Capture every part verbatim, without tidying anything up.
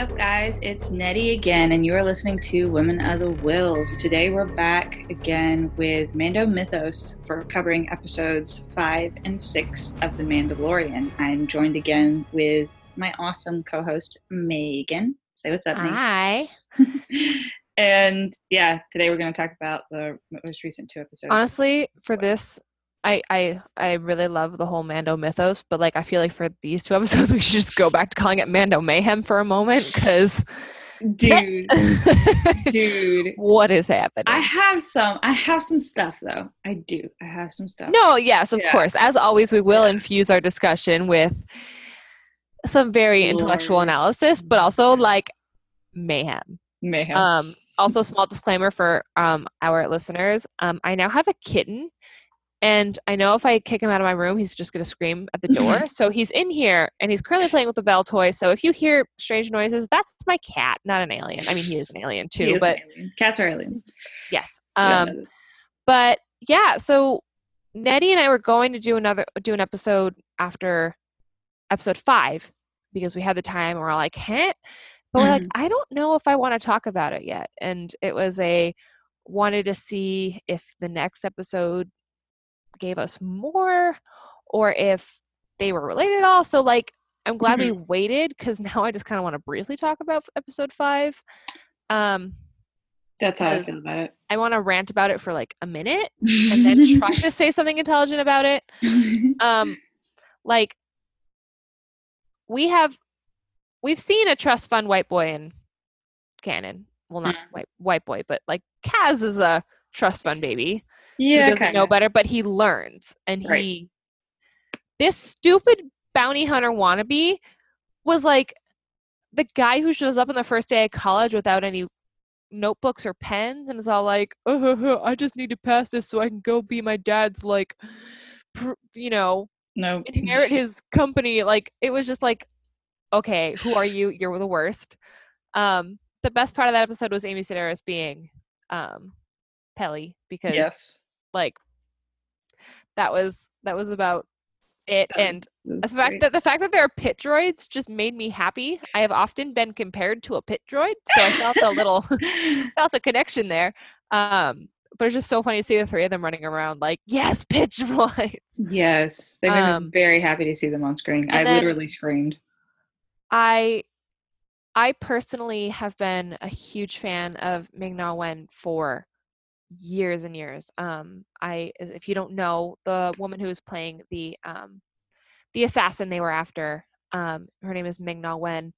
up, guys? It's Nettie again, and you are listening to Women of the Wills. Today we're back again with Mando Mythos for covering episodes five and six of The Mandalorian. I'm joined again with my awesome co-host, Megan. Say what's up, Megan. Hi. And yeah, today we're going to talk about the most recent two episodes. Honestly, for this, I, I I really love the whole Mando Mythos, but like I feel like for these two episodes, we should just go back to calling it Mando Mayhem for a moment, because dude, dude, what is happening? I have some, I have some stuff though. I do, I have some stuff. No, yes, of yeah. course. As always, we will yeah. infuse our discussion with some very Lord. intellectual analysis, but also like mayhem, mayhem. Um, also, small disclaimer for um our listeners: um, I now have a kitten. And I know if I kick him out of my room, he's just going to scream at the door. So he's in here, and he's currently playing with the bell toy. So if you hear strange noises, that's my cat, not an alien. I mean, he is an alien, too. But alien. Cats are aliens. Yes. Um, yeah. But, yeah, so Nettie and I were going to do another do an episode after episode five because we had the time. We're all like, huh? But mm-hmm. we're like, I don't know if I want to talk about it yet. And it was a wanted to see if the next episode gave us more or if they were related at all. So like I'm glad mm-hmm. we waited, because now I just kind of want to briefly talk about episode five. Um that's how I feel about it. I want to rant about it for like a minute and then try to say something intelligent about it. Um like we have we've seen a trust fund white boy in canon. Well, not mm-hmm. white white boy, but like Kaz is a trust fund baby. Yeah, he doesn't kinda. know better, but he learns. And right. he, this stupid bounty hunter wannabe was like the guy who shows up on the first day of college without any notebooks or pens and is all like, oh, I just need to pass this so I can go be my dad's, like, you know, no. inherit his company. Like, it was just like, okay, who are you? You're the worst. Um, the best part of that episode was Amy Sedaris being um, Pelly, because yes. like that was that was about it, that and was, the fact great. that the fact that there are pit droids just made me happy. I have often been compared to a pit droid, so I felt a little felt a connection there. Um, but it's just so funny to see the three of them running around like, yes, pit droids. Yes, they made um, me very happy to see them on screen. I literally screamed. I I personally have been a huge fan of Ming-Na Wen for years and years. Um, I, if you don't know, the woman who was playing the um, the assassin they were after, um, her name is Ming-Na Wen.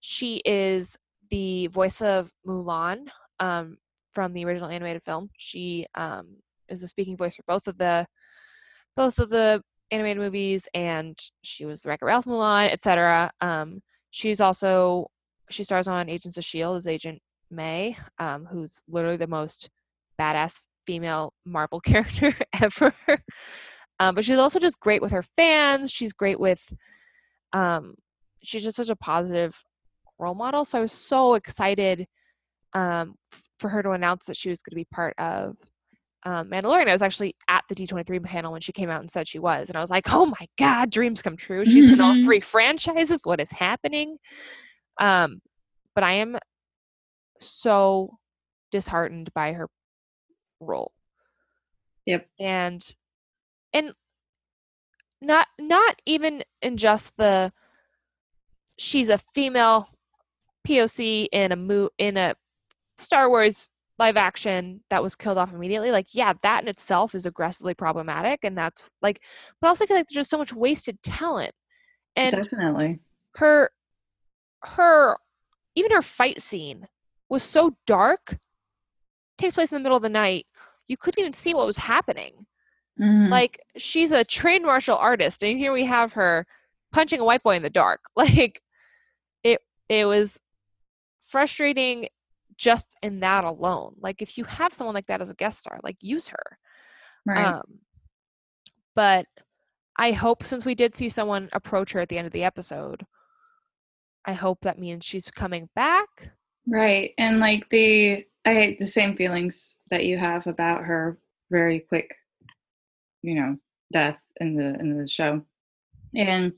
She is the voice of Mulan um, from the original animated film. She um, is the speaking voice for both of the both of the animated movies, and she was the Wreck-It Ralph Mulan, et cetera. Um, she's also she stars on Agents of S H I E L D as Agent May, um, who's literally the most badass female Marvel character ever. Um, but she's also just great with her fans. She's great with, um, she's just such a positive role model. So I was so excited um, f- for her to announce that she was going to be part of um, Mandalorian. I was actually at the D twenty-three panel when she came out and said she was. And I was like, oh my God, dreams come true. She's in all three franchises. What is happening? Um, but I am so disheartened by her role. Yep. And and not not even in just the she's a female P O C in a mo- in a Star Wars live action that was killed off immediately. Like, yeah, that in itself is aggressively problematic, and that's like, but also I feel like there's just so much wasted talent. And definitely her her even her fight scene was so dark. Takes place in the middle of the night. You couldn't even see what was happening. Mm. Like, she's a trained martial artist, and here we have her punching a white boy in the dark. Like, it it was frustrating just in that alone. Like, if you have someone like that as a guest star, like, use her. Right. Um, but I hope, since we did see someone approach her at the end of the episode, I hope that means she's coming back. Right. And like the I hate the same feelings that you have about her very quick, you know, death in the in the show. And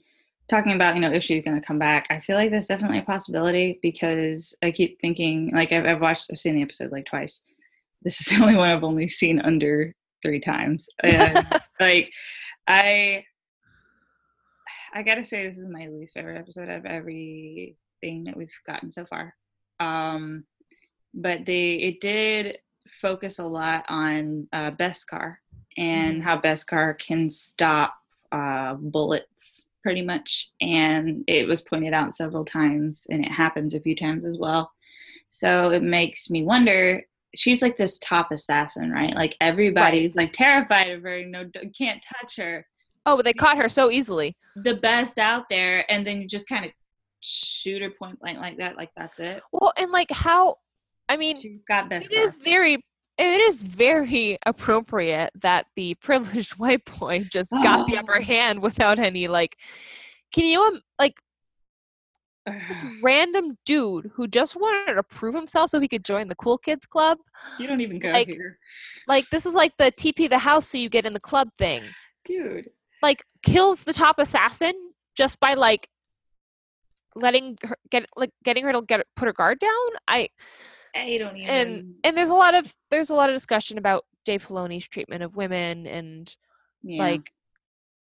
talking about, you know, if she's going to come back, I feel like that's definitely a possibility, because I keep thinking, like, I've, I've watched, I've seen the episode like twice. This is the only one I've only seen under three times. And, like, I, I gotta say, this is my least favorite episode of everything that we've gotten so far. Um, but they, it did focus a lot on uh, Beskar and mm-hmm. how Beskar can stop uh, bullets, pretty much. And it was pointed out several times, and it happens a few times as well. So it makes me wonder. She's like this top assassin, right? Like everybody's right. like terrified of her. No, can't touch her. Oh, but they caught her so easily. The best out there, and then you just kind of shoot her point blank like that. Like that's it. Well, and like how? I mean, she's got best. It is very. It is very appropriate that the privileged white boy just oh. got the upper hand without any, like, can you, um, like, this random dude who just wanted to prove himself so he could join the cool kids club. You don't even go like, here. Like, this is like the T P the house so you get in the club thing. Dude. Like, kills the top assassin just by, like, letting her get, like, getting her to get put her guard down. I... I don't even. And and there's a lot of there's a lot of discussion about Dave Filoni's treatment of women and yeah. like,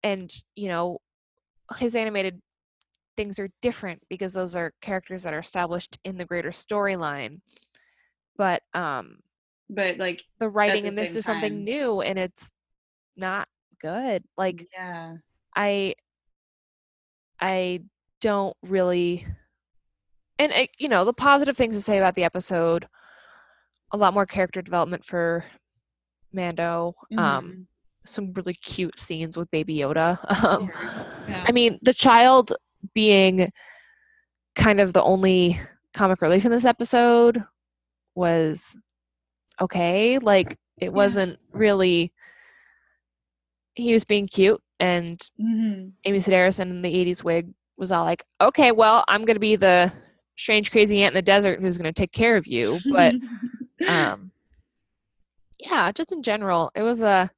and you know, his animated things are different because those are characters that are established in the greater storyline. But um, but like the writing in this is time. Something new, and it's not good. Like yeah, I I don't really. And, you know, the positive things to say about the episode, a lot more character development for Mando, mm-hmm. um, some really cute scenes with Baby Yoda. Um, yeah. I mean, the child being kind of the only comic relief in this episode was okay. Like, it wasn't yeah. really – he was being cute, and mm-hmm. Amy Sedaris in the eighties wig was all like, okay, well, I'm going to be the – strange crazy aunt in the desert who's going to take care of you, but um yeah, just in general it was a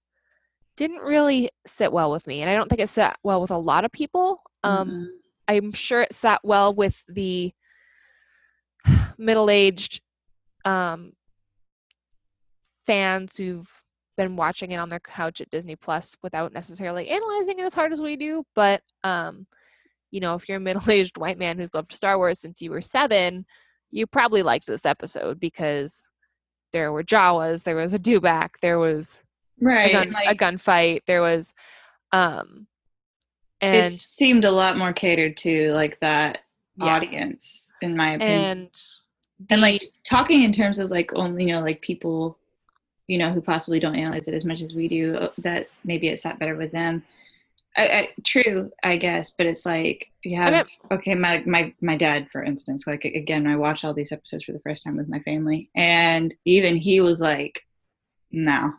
didn't really sit well with me, and I don't think it sat well with a lot of people. um mm-hmm. I'm sure it sat well with the middle-aged um fans who've been watching it on their couch at Disney Plus without necessarily analyzing it as hard as we do, but um you know, if you're a middle-aged white man who's loved Star Wars since you were seven, you probably liked this episode because there were Jawas, there was a do-back, there was right, a, gun, like, a gunfight, there was... um, and it seemed a lot more catered to, like, that yeah. audience, in my opinion. And, the, and, like, talking in terms of, like, only, you know, like, people, you know, who possibly don't analyze it as much as we do, that maybe it sat better with them. I, I, true, I guess, but it's like you have I mean, okay. My my my dad, for instance, like again, I watch all these episodes for the first time with my family, and even he was like, "No,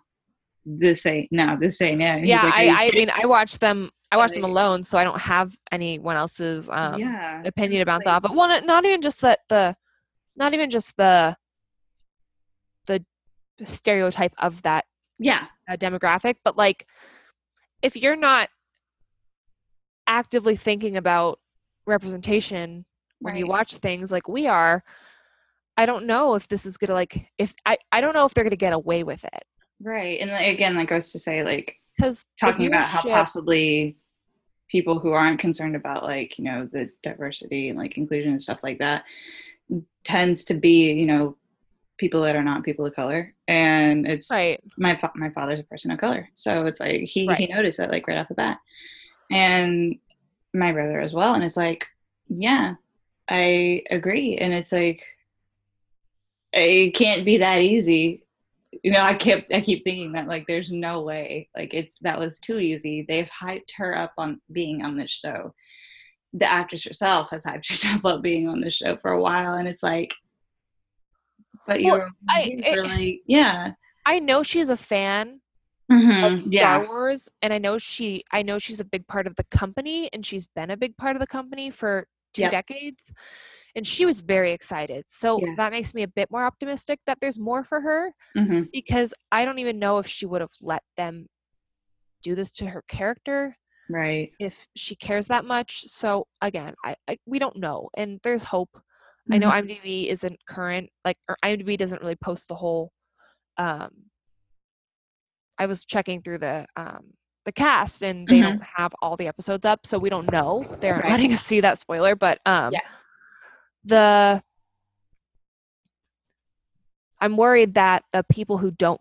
this ain't no, this ain't it." Yeah, like, I, I mean, I watch them. I watch like, them alone, so I don't have anyone else's um, yeah, opinion to bounce like, off. But well, not even just that the, not even just the, the stereotype of that yeah uh, demographic, but like if you're not actively thinking about representation when right. you watch things like we are, I don't know if this is gonna like if I I don't know if they're gonna get away with it. Right, and again, like I was to say, like because talking about how possibly people who aren't concerned about like you know the diversity and like inclusion and stuff like that tends to be you know people that are not people of color, and it's right. my my father's a person of color, so it's like he right. he noticed that like right off the bat. And my brother as well. And it's like, yeah, I agree. And it's like, it can't be that easy. You know, I kept, I keep thinking that like, there's no way, like it's, that was too easy. They've hyped her up on being on this show. The actress herself has hyped herself up being on this show for a while. And it's like, but you well, were I, it, like, yeah. I know she's a fan. Mm-hmm. Of Star yeah. Wars, and I know she I know she's a big part of the company, and she's been a big part of the company for two yep. decades, and she was very excited, so yes. that makes me a bit more optimistic that there's more for her, mm-hmm. because I don't even know if she would have let them do this to her character right? If she cares that much. So again, I, I we don't know, and there's hope. Mm-hmm. I know IMDb isn't current, like, or IMDb doesn't really post the whole. Um, I was checking through the um the cast, and they mm-hmm. don't have all the episodes up, so we don't know. They're right. not letting us see that spoiler, but um, yeah. the I'm worried that the people who don't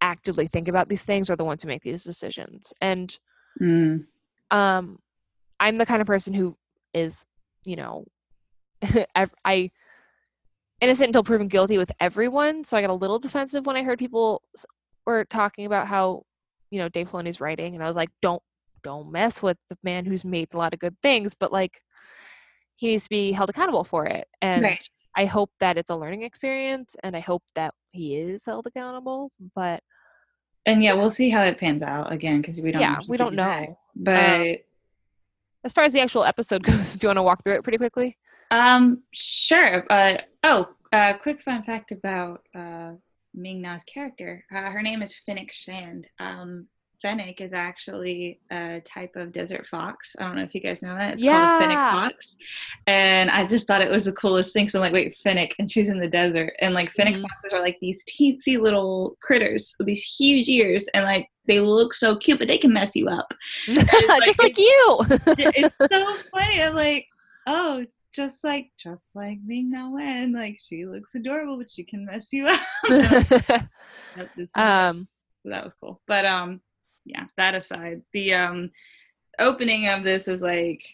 actively think about these things are the ones who make these decisions. And mm. um, I'm the kind of person who is, you know, I, I innocent until proven guilty with everyone. So I got a little defensive when I heard people were talking about how, you know, Dave Filoni's writing. And I was like, don't, don't mess with the man who's made a lot of good things, but like, he needs to be held accountable for it. And right. I hope that it's a learning experience, and I hope that he is held accountable. But and yeah, we'll see how it pans out again, because we don't. Yeah, we don't know. Back. But um, as far as the actual episode goes, do you want to walk through it pretty quickly? Um, sure. Uh, oh, uh, quick fun fact about uh, Ming-Na's character. Uh, her name is Fennec Shand. Um, Fennec is actually a type of desert fox. I don't know if you guys know that. It's yeah. called a fennec fox. And I just thought it was the coolest thing. So I'm like, wait, fennec, and she's in the desert. And like fennec mm-hmm. foxes are like these teensy little critters with these huge ears, and like they look so cute, but they can mess you up. Like, just like you. It's so funny. I'm like, oh, just like just like Ming-Na Wen. Like, she looks adorable, but she can mess you up. um, so that was cool. But um. yeah, that aside, the um, opening of this is like,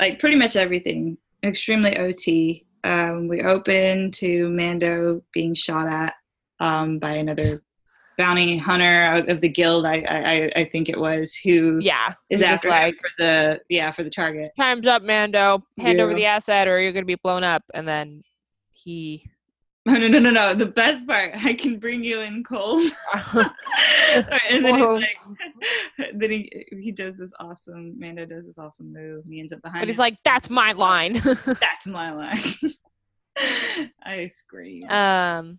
like pretty much everything, extremely O T. Um, we open to Mando being shot at um, by another bounty hunter out of the guild. I I, I think it was who yeah, is after like, him for the yeah for the target. Time's up, Mando. Hand yeah. over the asset, or you're gonna be blown up. And then he. No, no, no, no, no. The best part, I can bring you in cold. And then, he's like, then he he does this awesome, Mando does this awesome move, and he ends up behind But he's him. Like, that's my line. That's my line. I scream. Um,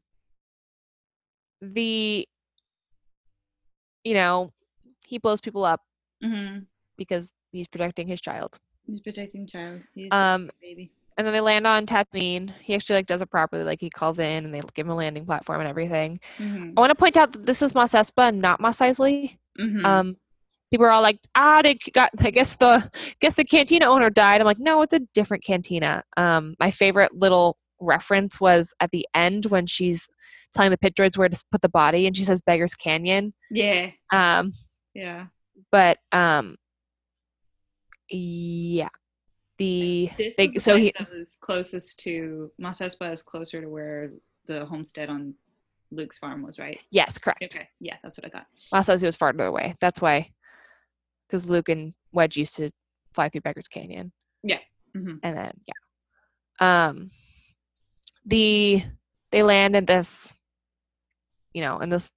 the, you know, he blows people up mm-hmm. because he's protecting his child. He's protecting child. He's um, protecting baby. And then they land on Tatooine. He actually like does it properly. Like, he calls in and they give him a landing platform and everything. Mm-hmm. I want to point out that this is Mos Espa, not Mos Eisley. Mm-hmm. Um, people are all like, ah, they got. I guess the guess the cantina owner died. I'm like, no, it's a different cantina. Um, my favorite little reference was at the end when she's telling the pit droids where to put the body, and she says Beggar's Canyon. Yeah. Um. Yeah. But um. Yeah. The this they, is so he that was closest to Mos Espa is closer to where the homestead on Luke's farm was, right? Yes, correct. Okay, yeah, that's what I thought. Mos Espa was farther away. That's why, because Luke and Wedge used to fly through Beggar's Canyon. Yeah, mm-hmm. and then yeah, um, the they land in this, you know, in this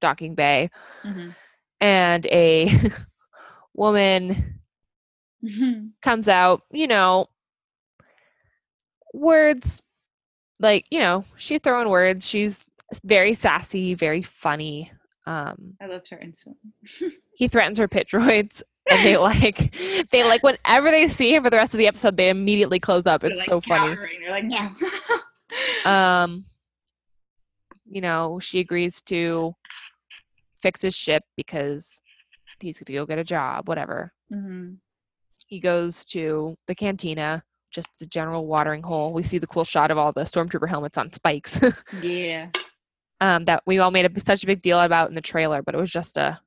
docking bay, mm-hmm. and a woman. Mm-hmm. comes out, you know, words like, you know, she's throwing words. She's very sassy, very funny. Um, I loved her instantly. He threatens her pit droids, and they like, they like, whenever they see her for the rest of the episode, they immediately close up. It's like so funny. Cowering. They're like, no. um, you know, she agrees to fix his ship because he's going to go get a job, whatever. Mm-hmm. He goes to the cantina, just the general watering hole. We see the cool shot of all the stormtrooper helmets on spikes. Yeah. Um, that we all made a, such a big deal about in the trailer, but it was just a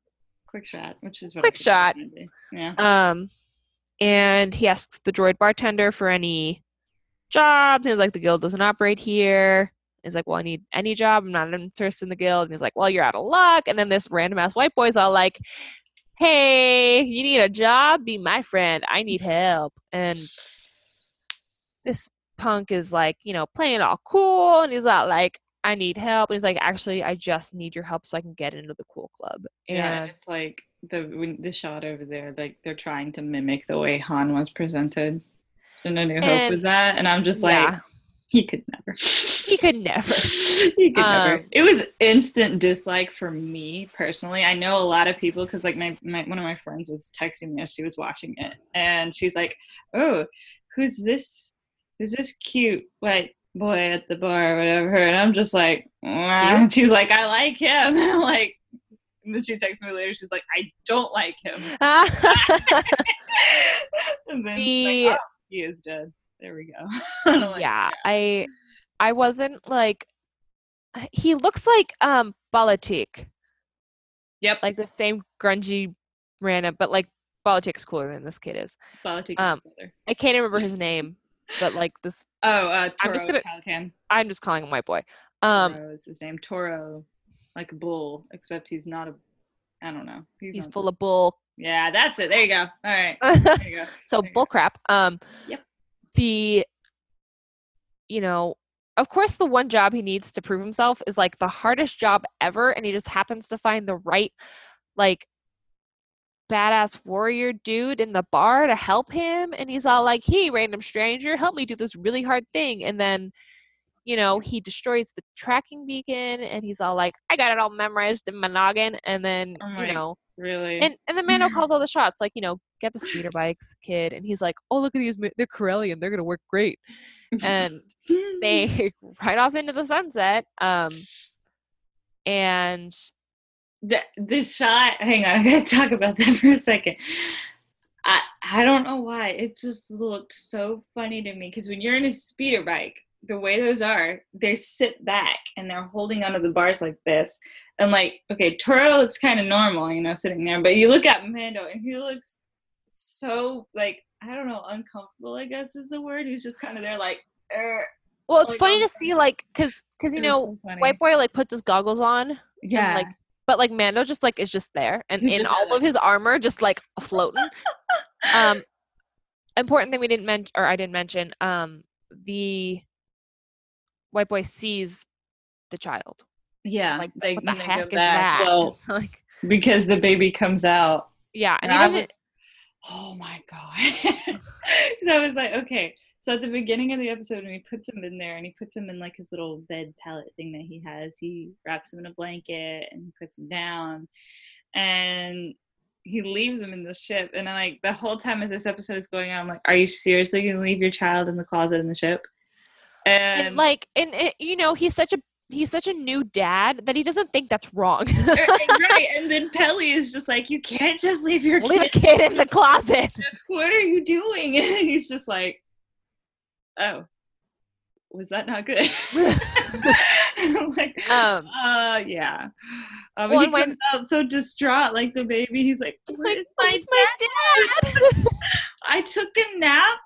quick shot, which is what quick shot. Yeah. Um, and he asks the droid bartender for any jobs. And he's like, the guild doesn't operate here. And he's like, well, I need any job. I'm not interested in the guild. And he's like, well, you're out of luck. And then this random ass white boy's all like, hey, you need a job? Be my friend. I need help. And this punk is like, you know, playing all cool. And he's not like, I need help. And he's like, actually, I just need your help so I can get into the cool club. And yeah, it's like the the shot over there, like they're trying to mimic the way Han was presented in A New Hope with that. And I'm just like, yeah. He could never. He could never. He could um, never. It was instant dislike for me personally. I know a lot of people, because like my, my one of my friends was texting me as she was watching it, and she's like, "Oh, who's this? Who's this cute white boy at the bar or whatever?" And I'm just like, "Nah." She's like, "I like him." I'm like, and then she texts me later. She's like, "I don't like him." And then she's like, "Oh, he is dead." There we go. Like, yeah, yeah, I, I wasn't like. He looks like um Balatik. Yep. Like the same grungy Rana, but like Balatik's cooler than this kid is. Balatik. Um, I can't remember his name, but like this. Oh, uh, Toro, I'm just gonna. Calican. I'm just calling him White Boy. Um, Toro is his name. Toro, like a bull, except he's not a. I don't know. He's, he's full of bull. Yeah, that's it. There you go. All right. There you go. So there bull go. Crap. Um. Yep. The, you know, of course the one job he needs to prove himself is like the hardest job ever, and he just happens to find the right like badass warrior dude in the bar to help him, and he's all like, "Hey, random stranger, help me do this really hard thing." And then, you know, he destroys the tracking beacon, and he's all like, "I got it all memorized in my noggin." And then, oh my, you know, really, and and then Mando calls all the shots, like, you know, "Get the speeder bikes, kid." And he's like, "Oh, look at these, they're Corellian, they're gonna work great." And they ride off into the sunset. Um, and the this shot, hang on, I gotta talk about that for a second. I I don't know why, it just looked so funny to me, because when you're in a speeder bike, the way those are, they sit back and they're holding onto the bars like this. And like, okay, Toro looks kind of normal, you know, sitting there, but you look at Mando and he looks so like, I don't know, uncomfortable, I guess is the word. He's just kind of there like, er. Well, it's like, funny to see like, cause, cause you know, so White Boy like puts his goggles on. Yeah. And, like, but like Mando just like, is just there and in all that. Of his armor, just like floating. um, important thing we didn't mention, or I didn't mention, um, the, White Boy sees the child. Yeah. Like, like, what the heck is that? Well, like, because the baby comes out. Yeah. And, and he doesn't. Was, oh my God. So I was like, okay. So at the beginning of the episode, when he puts him in there and he puts him in like his little bed pallet thing that he has, he wraps him in a blanket and puts him down. And he leaves him in the ship. And I like, the whole time as this episode is going on, I'm like, are you seriously going to leave your child in the closet in the ship? And, and like, and it, you know, he's such a he's such a new dad that he doesn't think that's wrong. Right, and then Pelly is just like, "You can't just leave your leave kid, kid in the closet. What are you doing?" And he's just like, "Oh, was that not good?" Like, um, uh, yeah. Um, well, he comes when, out so distraught, like the baby. He's like, "Where's like, my dad? My dad? I took a nap.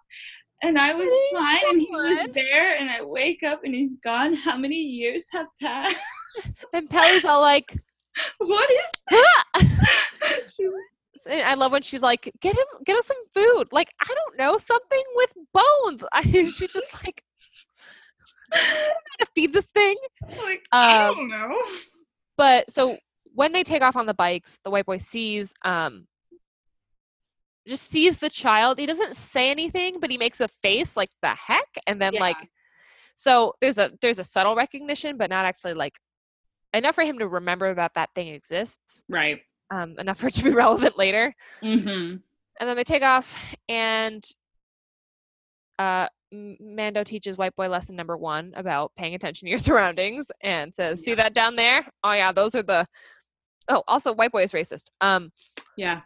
And I was Please, fine, someone. And he was there, and I wake up, and he's gone. How many years have passed?" And Pelly's all like, "What is that?" And I love when she's like, "Get him, get us some food. Like, I don't know, something with bones." I, she's just like, "I'm gonna feed this thing." Like, um, I don't know. But so when they take off on the bikes, the White Boy sees. Um, just sees the child. He doesn't say anything, but he makes a face like, "The heck?" And then yeah. like, so there's a, there's a subtle recognition, but not actually like enough for him to remember that that thing exists. Right. Um, enough for it to be relevant later. Mm-hmm. And then they take off and uh, Mando teaches White Boy lesson number one about paying attention to your surroundings and says, "See yeah. that down there? Oh yeah. Those are the, oh, also White Boy is racist. Um, yeah.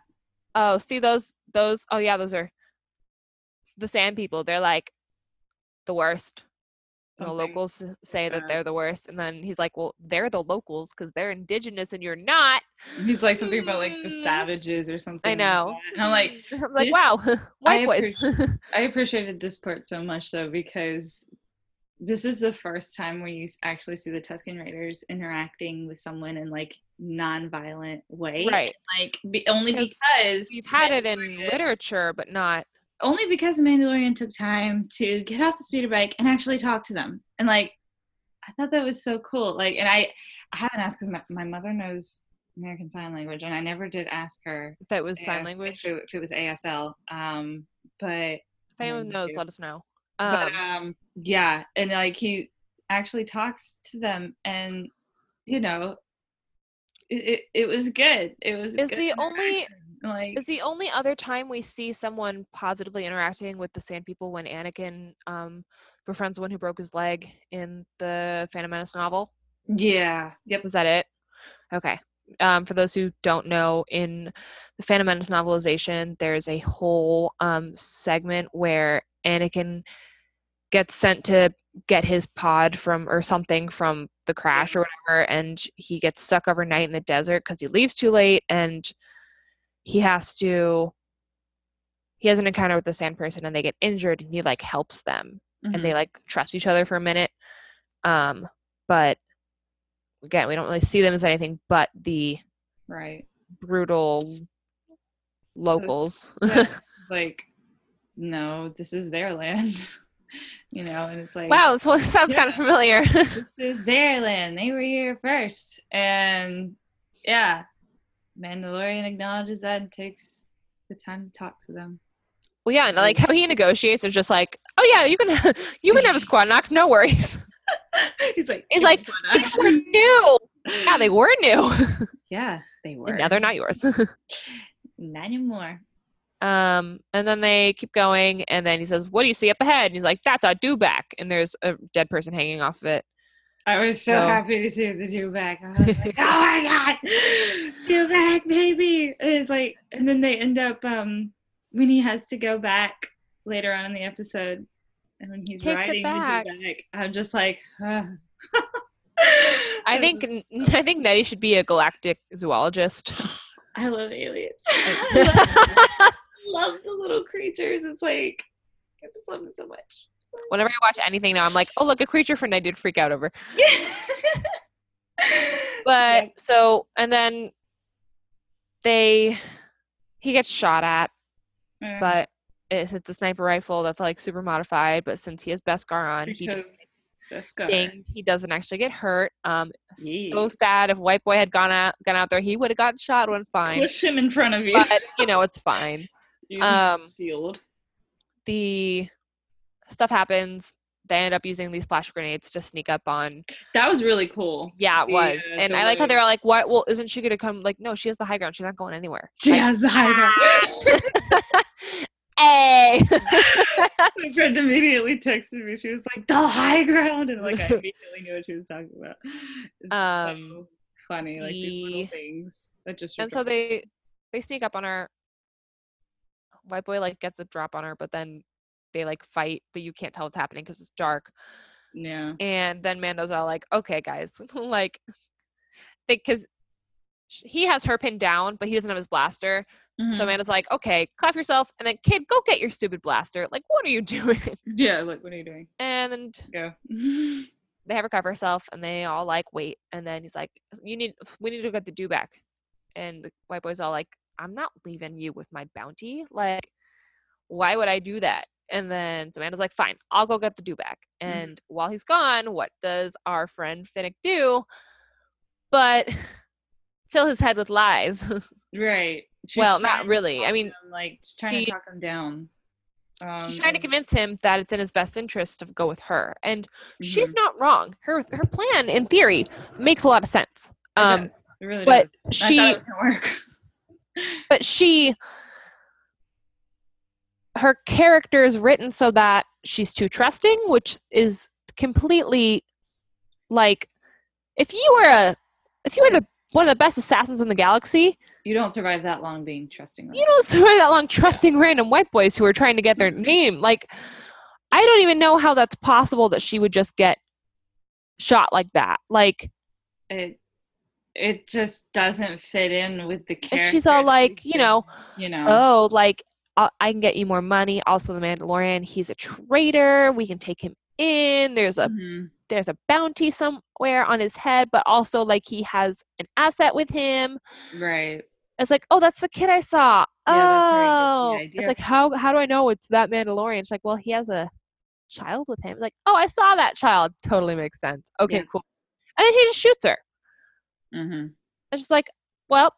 Oh, see those, those, oh yeah, those are the sand people. They're like the worst. The locals say that they're the worst." And then he's like, "Well, they're the locals because they're indigenous and you're not." He's like something about like the savages or something. I know. Like and I'm like, I'm like this, wow, White Boys. Appreci- I appreciated this part so much though, because this is the first time where you actually see the Tusken Raiders interacting with someone in like non-violent way. Right. Like be, only because, because we've had it in literature, but not only because the Mandalorian took time to get off the speeder bike and actually talk to them. And like, I thought that was so cool. Like, and I, I haven't asked because my, my mother knows American Sign Language, and I never did ask her if that was if, sign language, if it, if it was A S L. Um, but if anyone knows, do. Let us know. Um, but, um, Yeah, and like he actually talks to them, and you know, it it, it was good. It was. Is the only like is the only other time we see someone positively interacting with the Sand People when Anakin um befriends the one who broke his leg in the Phantom Menace novel. Yeah. Yep. Was that it? Okay. Um, for those who don't know, in the Phantom Menace novelization, there's a whole um, segment where Anakin gets sent to get his pod from or something from the crash or whatever, and he gets stuck overnight in the desert because he leaves too late, and he has to he has an encounter with the sand person, and they get injured, and he like helps them, mm-hmm. and they like trust each other for a minute, um, but. Again, we don't really see them as anything but the right brutal locals. So yeah, like, no, this is their land, you know. And it's like, wow, this sounds yeah, kind of familiar. This is their land. They were here first, and yeah, Mandalorian acknowledges that and takes the time to talk to them. Well, yeah, and like how he negotiates is just like, oh yeah, you can, you can have his quad knocks, no worries. He's like, he's like, these were new. Yeah, they were new. Yeah, they were. And now they're not yours. Not anymore. Um, and then they keep going, and then he says, "What do you see up ahead?" And he's like, "That's our dewback." And there's a dead person hanging off of it. I was so, so happy to see the dewback. I was like, "Oh my god, dewback, baby!" And it's like, and then they end up um, when he has to go back later on in the episode. And when he's takes riding it back. back, I'm just like, huh. I think I think Nettie should be a galactic zoologist. I love aliens. I love, love the little creatures. It's like, I just love them so much. Whenever I watch anything now, I'm like, oh look, a creature friend I did freak out over. But yeah. So, and then they he gets shot at, mm. but. It's, it's a sniper rifle that's like super modified, but since he has Beskar on, because he just Beskar. Dinged. He doesn't actually get hurt. Um, so sad. If White Boy had gone out, gone out there, he would have gotten shot. One fine. Push him in front of you, but you know it's fine. Um, field. The stuff happens. They end up using these flash grenades to sneak up on. That was really cool. Yeah, it was. Yeah, and I like how they're like, "What? Well, isn't she gonna come?" Like, no, she has the high ground. She's not going anywhere. She like, has the high ground. Hey. My friend immediately texted me. She was like, the high ground, and like I immediately knew what she was talking about. It's um, so funny, like the... these little things that just. And so they they sneak up on her. White Boy like gets a drop on her, but then they like fight, but you can't tell what's happening because it's dark. Yeah. And then Mando's all like, "Okay, guys, like," because he has her pinned down, but he doesn't have his blaster. Mm-hmm. So Amanda's like, okay, clap yourself, and then kid, go get your stupid blaster. Like, what are you doing? Yeah, like, what are you doing? And yeah. They have her cover herself, and they all like wait. And then he's like, you need, we need to get the dew back. And the White Boy's all like, I'm not leaving you with my bounty. Like, why would I do that? And then Amanda's like, fine, I'll go get the dew back. Mm-hmm. And while he's gone, what does our friend Finnick do? But fill his head with lies. Right. She's well, not really. I mean, him, like trying she, to talk him down. Um, she's trying to convince him that it's in his best interest to go with her, and mm-hmm. she's not wrong. Her her plan, in theory, makes a lot of sense. Um, it does. It really but does. she, I thought it was gonna work. But she, her character is written so that she's too trusting, which is completely like if you were a if you were the one of the best assassins in the galaxy. You don't survive that long being trusting. Random. You don't survive that long trusting random white boys who are trying to get their name. Like, I don't even know how that's possible that she would just get shot like that. Like, it it just doesn't fit in with the character. And she's all like, you know, you know, oh, like I'll, I can get you more money. Also, the Mandalorian, he's a traitor. We can take him in. There's a mm-hmm. there's a bounty somewhere on his head, but also like he has an asset with him. Right. It's like, oh, that's the kid I saw. Yeah, that's oh, right. It's like, how how do I know it's that Mandalorian? It's like, well, he has a child with him. It's like, oh, I saw that child. Totally makes sense. Okay, yeah. Cool. And then he just shoots her. Mm-hmm. It's just like, well,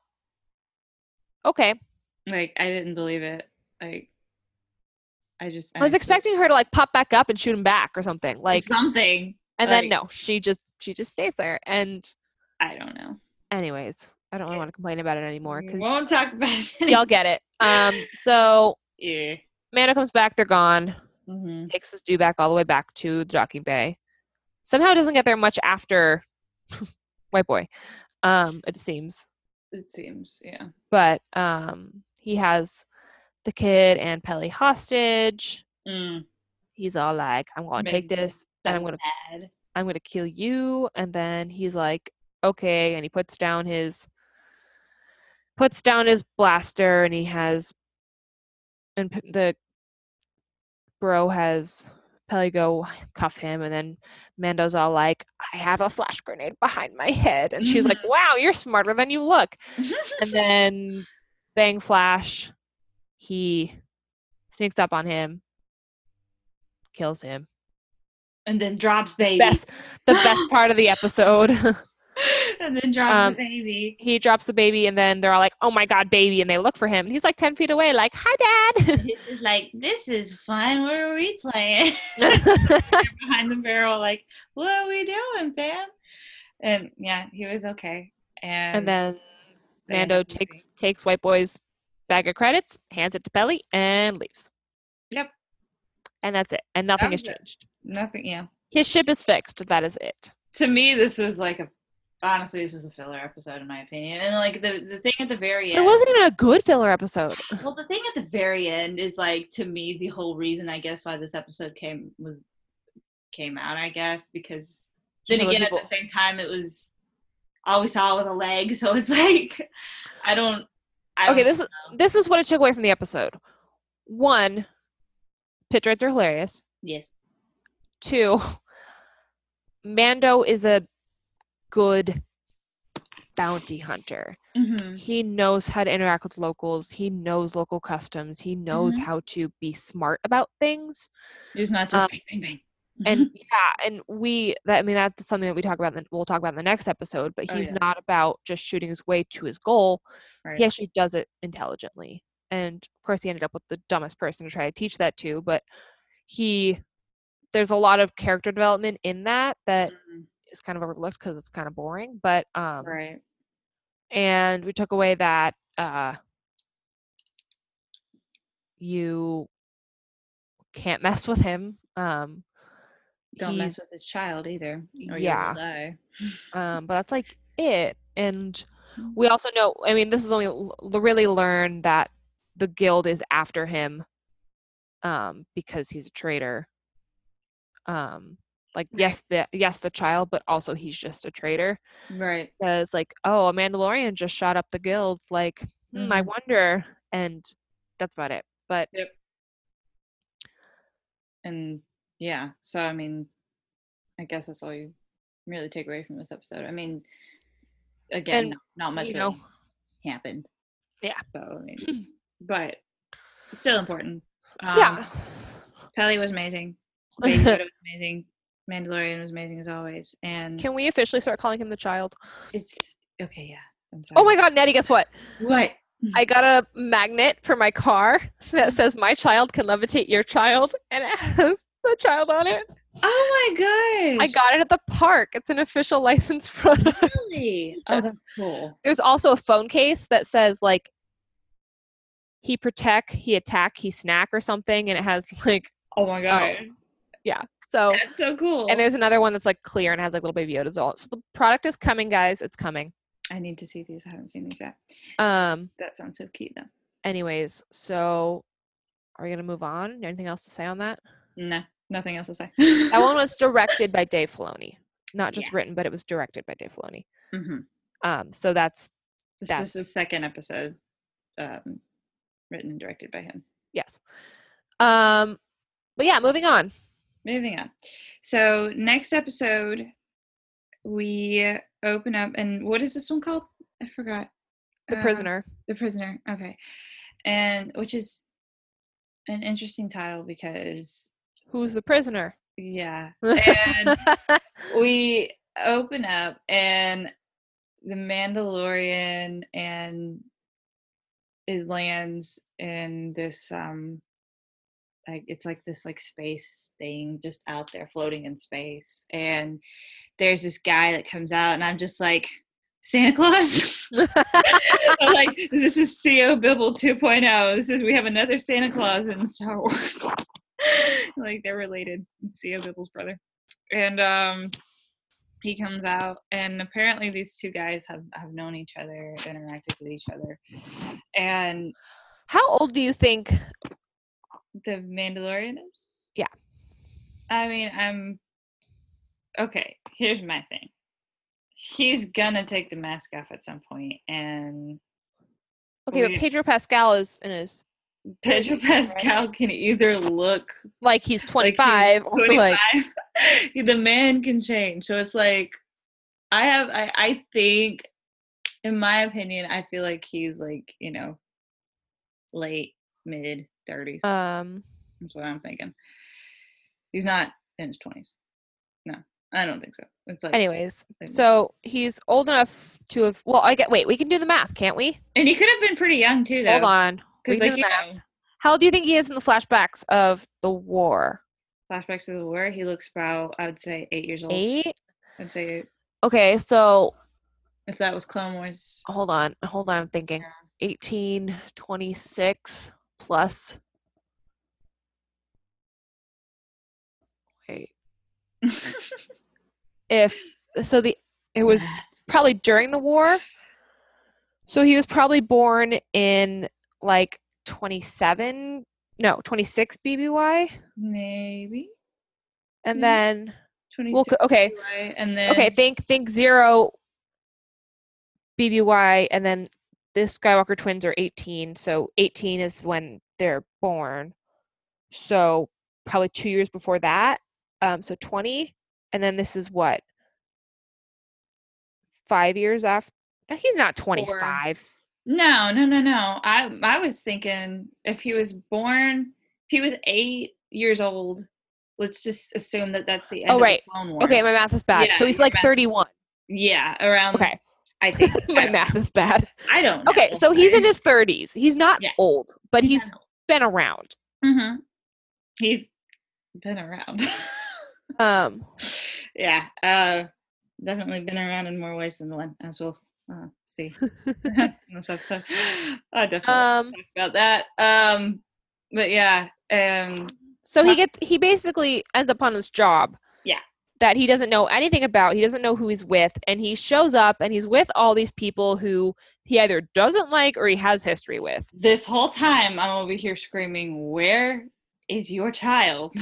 okay. Like, I didn't believe it. Like, I just I, I was expecting her to like pop back up and shoot him back or something like something. And like, then no, she just she just stays there. And I don't know. Anyways, I don't really want to complain about it anymore because we won't talk about it anymore. Y'all get it. Um. So yeah, Mando comes back. They're gone. Mm-hmm. Takes his dude back all the way back to the docking bay. Somehow doesn't get there much after White Boy. Um. It seems. It seems. Yeah. But um, he has the kid and Peli hostage. Mm. He's all like, "I'm gonna Maybe. take this." Then I'm gonna, bad. I'm gonna kill you. And then he's like, okay. And he puts down his, puts down his blaster, and he has, and the bro has Peli go cuff him. And then Mando's all like, I have a flash grenade behind my head. And she's like, wow, you're smarter than you look. And then bang flash. He sneaks up on him, kills him. And then drops baby. Best, the best part of the episode. And then drops um, the baby. He drops the baby, and then they're all like, oh my God, baby. And they look for him. And he's like ten feet away, like, hi, Dad. He's like, this is fun. What are we playing? Behind the barrel, like, what are we doing, fam? And yeah, he was okay. And, and then Mando takes, takes White Boy's bag of credits, hands it to Peli, and leaves. Yep. And that's it. And nothing has changed. Nothing, yeah. His ship is fixed. That is it. To me, this was like a, honestly, this was a filler episode in my opinion. And like the, the thing at the very end. It wasn't even a good filler episode. Well, the thing at the very end is like, to me, the whole reason, I guess, why this episode came was came out, I guess, because then so again, at the same time, it was, all we saw was a leg. So it's like, I don't, I don't Okay, this know. is this is what I took away from the episode. One, pit rides are hilarious. Yes. Two, Mando is a good bounty hunter. Mm-hmm. He knows how to interact with locals. He knows local customs. He knows mm-hmm. how to be smart about things. He's not just um, bang, bang, bang. Mm-hmm. And yeah, and we, that, I mean, that's something that we talk about, and we'll talk about in the next episode, but he's oh, yeah. not about just shooting his way to his goal. Right. He actually does it intelligently. And of course, he ended up with the dumbest person to try to teach that to, but he... there's a lot of character development in that that mm-hmm. is kind of overlooked because it's kind of boring. But um, right, and we took away that uh, you can't mess with him. Um, Don't mess with his child either, or yeah. you will die. Um, but that's like it. And we also know. I mean, this is only really learned that the guild is after him um, because he's a traitor. Um, like yes, the yes the child, but also he's just a traitor, right? Because like, oh, a Mandalorian just shot up the guild. Like, mm. hmm, I wonder, and that's about it. But yep. and yeah, so I mean, I guess that's all you really take away from this episode. I mean, again, and, not much you know, really happened. Yeah. So I mean, but still important. Um, yeah. Peli was amazing. Baby was amazing. Mandalorian was amazing as always. And can we officially start calling him the child? It's okay, yeah. I'm sorry. Oh my God, Nettie, guess what? What? I got a magnet for my car that says "My child can levitate your child," and it has the child on it. Oh my gosh! I got it at the park. It's an official license product. Really? Oh, that's cool. There's also a phone case that says like "He protect, he attack, he snack" or something, and it has like oh my God. Oh, yeah, so that's so cool. And there's another one that's like clear and has like little baby Yodas all. So the product is coming, guys. It's coming. I need to see these. I haven't seen these yet. Um, that sounds so cute, though. Anyways, so are we gonna move on? Anything else to say on that? No, nothing else to say. That one was directed by Dave Filoni, not just yeah. written, but it was directed by Dave Filoni. Mm-hmm. Um, so that's this that's, is the second episode, um, written and directed by him. Yes. Um, but yeah, moving on. Moving on. So next episode, we open up, and what is this one called? I forgot. The uh, Prisoner. The Prisoner. Okay, and which is an interesting title because who's the prisoner? Yeah, and we open up, and the Mandalorian and is lands in this um like, it's like this like space thing just out there floating in space. And there's this guy that comes out and I'm just like, Santa Claus? I'm like, this is C O Bibble two point oh. This is, we have another Santa Claus in Star Wars. Like, they're related. C O Bibble's brother. And um, he comes out, and apparently these two guys have, have known each other, interacted with each other. And how old do you think The Mandalorian is? Yeah. I mean, I'm... Okay, here's my thing. He's gonna take the mask off at some point, and okay, we, but Pedro Pascal is in his. Pedro Pascal can either look like he's twenty-five, like he's twenty-five or like the man can change. So it's like, I have, I, I think, in my opinion, I feel like he's like, you know, late mid thirties. Um, that's what I'm thinking. He's not in his twenties. No. I don't think so. It's like, anyways, so he's old enough to have. Well, I get. Wait, we can do the math, can't we? And he could have been pretty young too, though. Hold on, because like, you know, how old do you think he is in the flashbacks of the war? Flashbacks of the war. He looks about, I would say, eight years old. Eight. I'd say eight. Okay, so if that was Clone Wars. Hold on, hold on. I'm thinking. Yeah. Eighteen, twenty-six plus. Wait. If so, the it was probably during the war, so he was probably born in like twenty-seven, no, twenty-six B B Y, maybe, and maybe. Then twenty-six. Well, okay, B B Y, and then okay, think think zero B B Y, and then the Skywalker twins are eighteen, so eighteen is when they're born, so probably two years before that, um, so twenty. And then this is what? Five years after? He's not twenty-five. Four. No, no, no, no. I I was thinking if he was born, if he was eight years old, let's just assume that that's the end oh, of right. the Clone Wars. Okay, my math is bad. Yeah, so he's like math. thirty-one. Yeah, around. Okay. I think. my I math know. is bad. I don't know. Okay, so he's in his thirties. He's not yeah. old, but he's, he's old. been around. Mm-hmm. He's been around. Um, yeah, uh, definitely been around in more ways than one, as we'll uh, see in this episode. I definitely um, talk about that. Um, but yeah, and so he gets, he basically ends up on this job. Yeah, that he doesn't know anything about. He doesn't know who he's with, and he shows up and he's with all these people who he either doesn't like or he has history with. This whole time, I'm over here screaming, "Where is your child?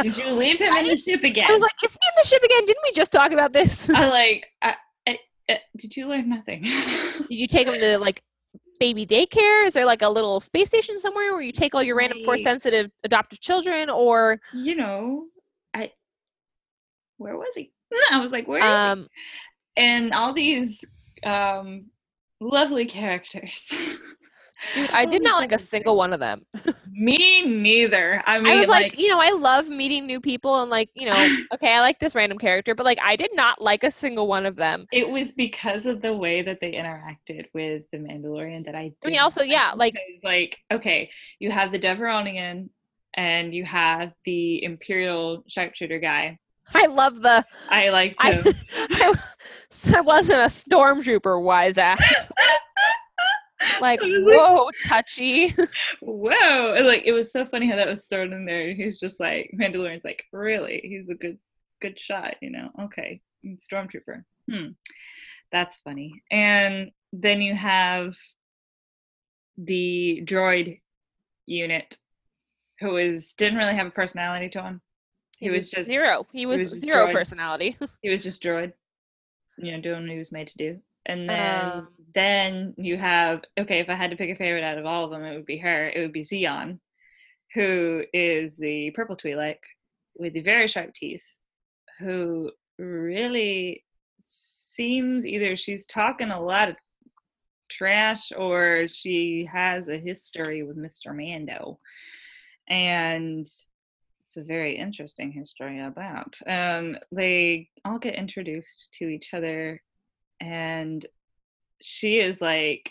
Did you leave him I in the ship again?" I was like, is he in the ship again? Didn't we just talk about this? I like, I, I, I, did you learn nothing? Did you take him to like baby daycare? Is there like a little space station somewhere where you take all your random force sensitive adoptive children, or, you know, I, where was he? I was like, where um, is he? And all these um, lovely characters. Dude, I did not like a single one of them. Me neither. I mean, I was like, like, you know, I love meeting new people and like, you know, okay, I like this random character, but like, I did not like a single one of them. It was because of the way that they interacted with the Mandalorian that I. I mean, also, yeah, like, like, okay, you have the Devaronian and you have the Imperial sharpshooter guy. I love the. I liked him. I, I, I wasn't a stormtrooper, wise ass. Like, whoa, touchy. Whoa. Like, it was so funny how that was thrown in there. He's just like, Mandalorian's like, really? He's a good good shot, you know? Okay. Stormtrooper. Hmm. That's funny. And then you have the droid unit, who is didn't really have a personality to him. He, he was, was just... Zero. He was, he was just zero droid. Personality. He was just droid. You know, doing what he was made to do. And then um, then you have, okay, if I had to pick a favorite out of all of them, it would be her. It would be Zeon, who is the purple Twi'lek with the very sharp teeth, who really seems either she's talking a lot of trash or she has a history with Mister Mando. And it's a very interesting history of that. Um, they all get introduced to each other. And she is like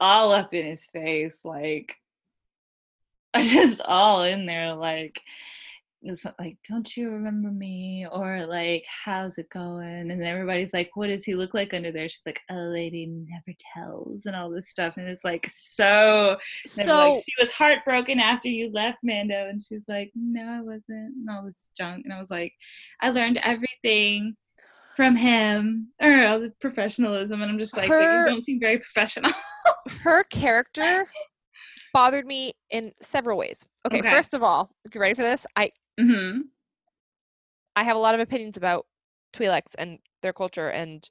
all up in his face, like, are just all in there, like, it's like, don't you remember me? Or like, how's it going? And everybody's like, what does he look like under there? She's like, a lady never tells, and all this stuff. And it's like, so, so like, she was heartbroken after you left, Mando. And she's like, no, I wasn't. And all this junk. And I was like, I learned everything from him, or all the professionalism. And I'm just like, her, you don't seem very professional. Her character bothered me in several ways. Okay, okay. First of all, you ready for this? I Mm-hmm. I have a lot of opinions about Twi'leks and their culture, and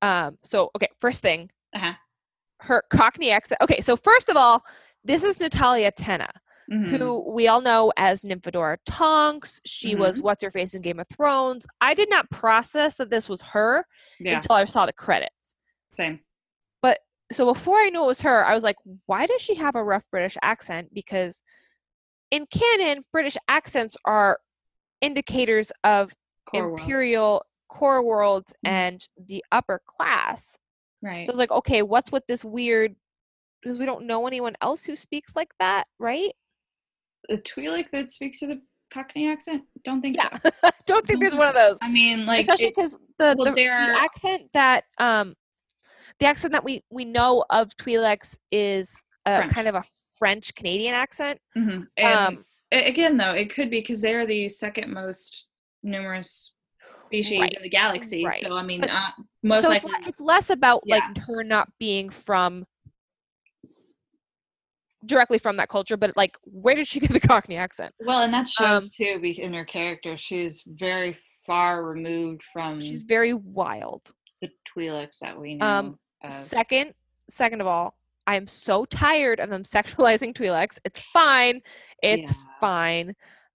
um, so okay. First thing, uh-huh. her Cockney accent. Okay, so first of all, this is Natalia Tena, mm-hmm. who we all know as Nymphadora Tonks. She mm-hmm. was what's her face in Game of Thrones. I did not process that this was her yeah. until I saw the credits. Same. But so before I knew it was her, I was like, why does she have a rough British accent? Because in canon, British accents are indicators of core imperial world. core worlds mm-hmm. and the upper class. Right. So I was like, okay, what's with this weird? Because we don't know anyone else who speaks like that, right? A Twi'lek that speaks to the Cockney accent? Don't think yeah. so. Don't think there's one of those. I mean, like, especially because the, well, the, the accent that um, the accent that we we know of Twi'leks is a, kind of a French Canadian accent. Mm-hmm. And um, again, though, it could be because they're the second most numerous species right, in the galaxy. Right. So I mean, uh, most so likely it's, le- it's less about yeah. like her not being from directly from that culture, but like, where did she get the Cockney accent? Well, and that shows um, too in her character. She's very far removed from. She's very wild. The Twi'leks that we know. Um, of. Second, second of all. I'm so tired of them sexualizing Twi'leks. It's fine. It's yeah. fine.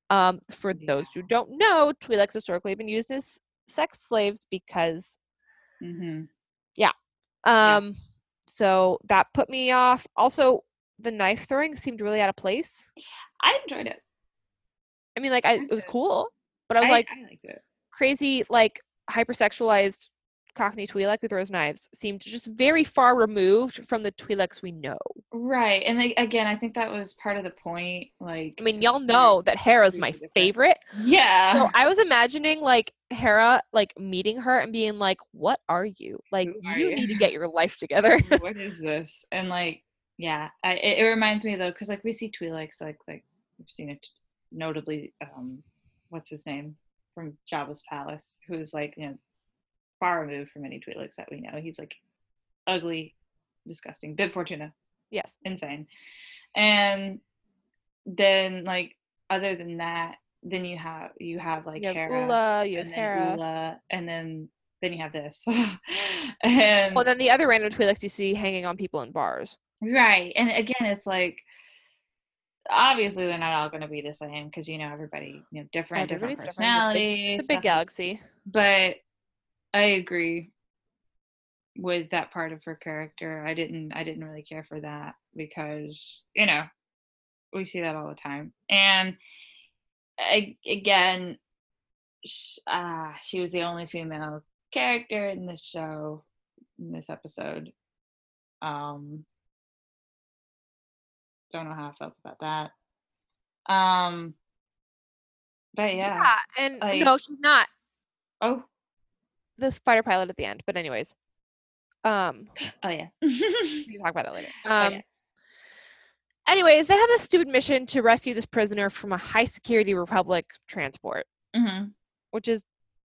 Um, for yeah. those who don't know, Twi'leks historically have been used as sex slaves because, mm-hmm. yeah. Um, yeah. So that put me off. Also, the knife throwing seemed really out of place. I enjoyed it. I mean, like, I, I it was cool, but I was I, like, I liked it. Crazy, like, hypersexualized Cockney Twi'lek who throws knives seemed just very far removed from the Twi'leks we know. Right. And they, again, I think that was part of the point. Like, I mean, y'all know that Hera's my favorite. Yeah. So I was imagining like Hera, like meeting her and being like, what are you? Like, are you, you need to get your life together. What is this? And like, yeah, I, it, it reminds me though, because like we see Twi'leks, like, like we've seen it notably, um, what's his name from Jabba's Palace, who's like, you know, far removed from any Twi'leks that we know. He's like ugly, disgusting. Bib Fortuna. Yes. Insane. And then like other than that, then you have you have like you have Hera. Ula, you have Hera. Ula, and then then you have this. And well then the other random Twi'leks you see hanging on people in bars. Right. And again it's like obviously they're not all going to be the same because you know everybody, you know, different, different personalities. It's a big galaxy. But I agree with that part of her character. I didn't I didn't really care for that because, you know, we see that all the time. And I, again, she, uh, she was the only female character in this show, in this episode. Um, don't know how I felt about that. Um, but yeah. Yeah, and like, no, she's not. Oh. This fighter pilot at the end, but anyways, um, oh yeah, we can talk about that later. Um, oh, yeah. Anyways, they have this stupid mission to rescue this prisoner from a high security Republic transport, mm-hmm. which is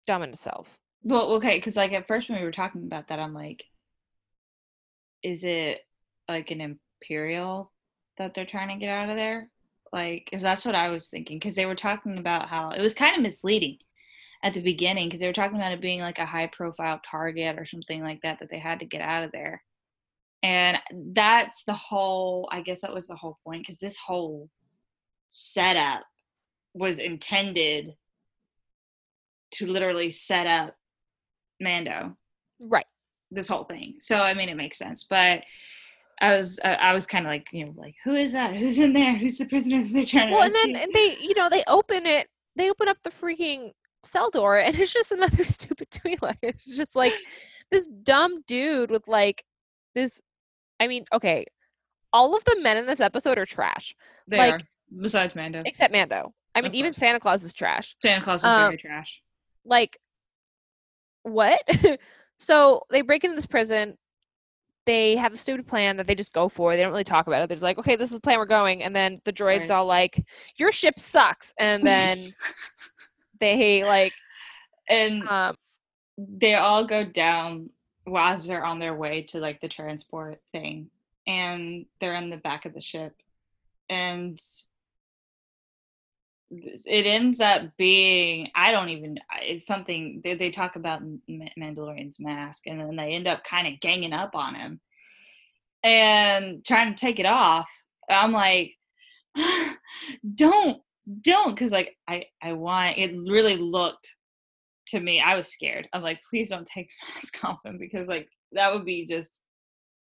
dumb in itself. Well, okay, because like at first when we were talking about that, I'm like, is it like an Imperial that they're trying to get out of there? Like, because that's what I was thinking. Because they were talking about how it was kind of misleading at the beginning, because they were talking about it being like a high-profile target or something like that that they had to get out of there, and that's the whole. I guess that was the whole point, because this whole setup was intended to literally set up Mando, right? This whole thing. So I mean, it makes sense, but I was uh, I was kind of like, you know, like who is that? Who's in there? Who's the prisoner that they're trying to? Well, and then and they, you know, they open it. They open up the freaking cell door and it's just another stupid Twi'lek. It's just like this dumb dude with like this. I mean, okay, all of the men in this episode are trash. They like are. Besides Mando. Except Mando. I mean, even Santa Claus is trash. Santa Claus is um, very trash. Like, what? So they break into this prison. They have a stupid plan that they just go for. They don't really talk about it. They're just like, okay, this is the plan we're going. And then the droid's right. all like, your ship sucks. And then they like... And um, they all go down while they're on their way to like the transport thing. And they're in the back of the ship. And... it ends up being, I don't even, it's something, they, they talk about Mandalorian's mask, and then they end up kind of ganging up on him and trying to take it off. I'm like, don't, don't, because like, I, I want, it really looked to me, I was scared. I'm like, please don't take the mask off him, because like, that would be just